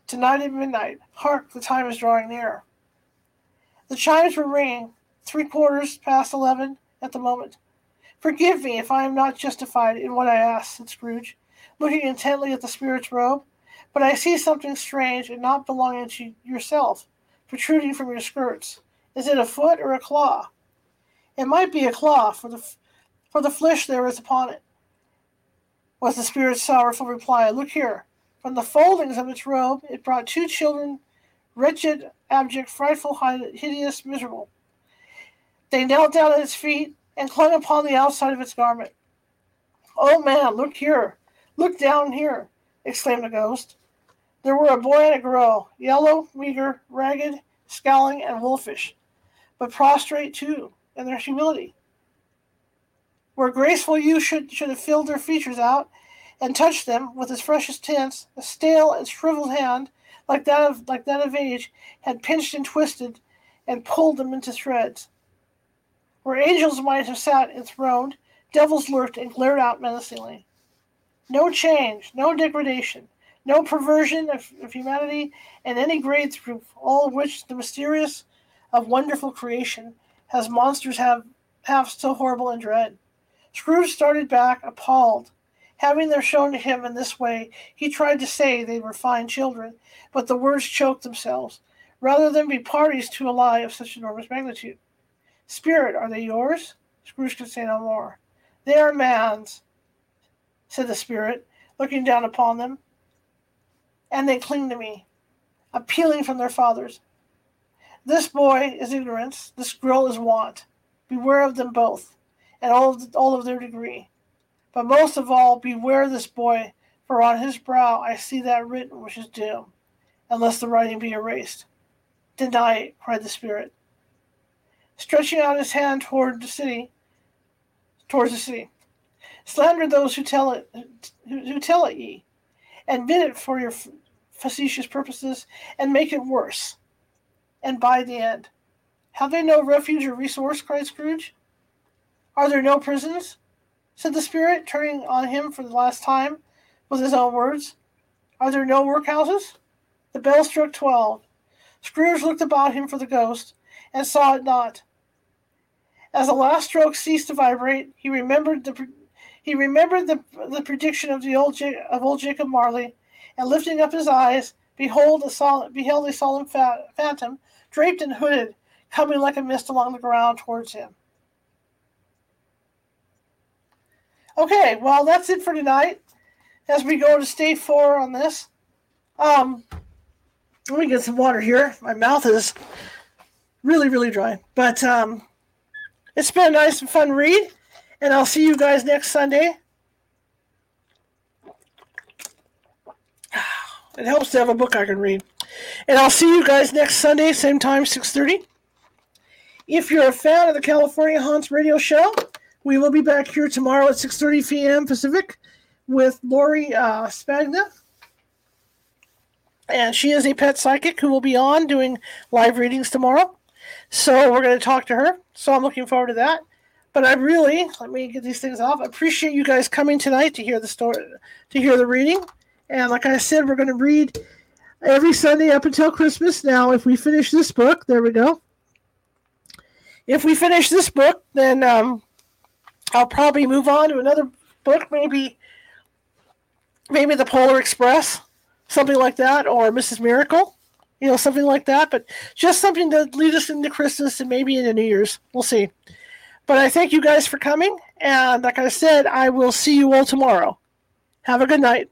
"Tonight at midnight. Hark, the time is drawing near." The chimes were ringing, three quarters past eleven at the moment. "Forgive me if I am not justified in what I ask," said Scrooge, looking intently at the spirit's robe, "but I see something strange and not belonging to yourself, protruding from your skirts. Is it a foot or a claw?" "It might be a claw, for the for the flesh there is upon it," was the spirit's sorrowful reply. "Look here." From the foldings of its robe, it brought two children, wretched, abject, frightful, hideous, miserable. They knelt down at its feet and clung upon the outside of its garment. "Oh, man, look here. Look down here," exclaimed the ghost. There were a boy and a girl, yellow, meager, ragged, scowling, and wolfish, but prostrate, too, in their humility. Where graceful youth should, should have filled their features out and touched them with his freshest tints, a stale and shriveled hand, like that of, like that of age, had pinched and twisted and pulled them into shreds. Where angels might have sat enthroned, devils lurked and glared out menacingly. No change, no degradation, no perversion of, of humanity in any grade, through all which the mysterious of wonderful creation has monsters have half so horrible and dread. Scrooge started back, appalled. Having them shown to him in this way, he tried to say they were fine children, but the words choked themselves, rather than be parties to a lie of such enormous magnitude. "Spirit, are they yours?" Scrooge could say no more. "They are man's," said the spirit, looking down upon them, "and they cling to me, appealing from their fathers. This boy is ignorance, this girl is want. Beware of them both, and all of, the, all of their degree. But most of all, beware this boy, for on his brow I see that written which is doom, unless the writing be erased." "Deny it," cried the spirit, stretching out his hand toward the city, towards the city. "Slander those who tell it, who, who tell it ye. Admit it for your facetious purposes, and make it worse, and by the end." "Have they no refuge or resource?" cried Scrooge. "Are there no prisons?" said the spirit, turning on him for the last time with his own words. "Are there no workhouses?" The bell struck twelve. Scrooge looked about him for the ghost, and saw it not. As the last stroke ceased to vibrate, he remembered the He remembered the the prediction of the old of old Jacob Marley, and lifting up his eyes, behold a solemn, beheld a solemn fat, phantom, draped and hooded, coming like a mist along the ground towards him. Okay, well, that's it for tonight. As we go to state four on this, um, let me get some water here. My mouth is really, really dry, but um, it's been a nice and fun read. And I'll see you guys next Sunday. It helps to have a book I can read. And I'll see you guys next Sunday, same time, six thirty. If you're a fan of the California Haunts Radio Show, we will be back here tomorrow at six thirty p.m. Pacific with Lori uh, Spagna. And she is a pet psychic who will be on doing live readings tomorrow. So we're going to talk to her. So I'm looking forward to that. But I really, let me get these things off. I appreciate you guys coming tonight to hear the story, to hear the reading. And like I said, we're going to read every Sunday up until Christmas. Now, if we finish this book, there we go. If we finish this book, then um, I'll probably move on to another book, maybe, maybe The Polar Express, something like that, or Missus Miracle, you know, something like that. But just something to lead us into Christmas and maybe into New Year's. We'll see. But I thank you guys for coming, and like I said, I will see you all tomorrow. Have a good night.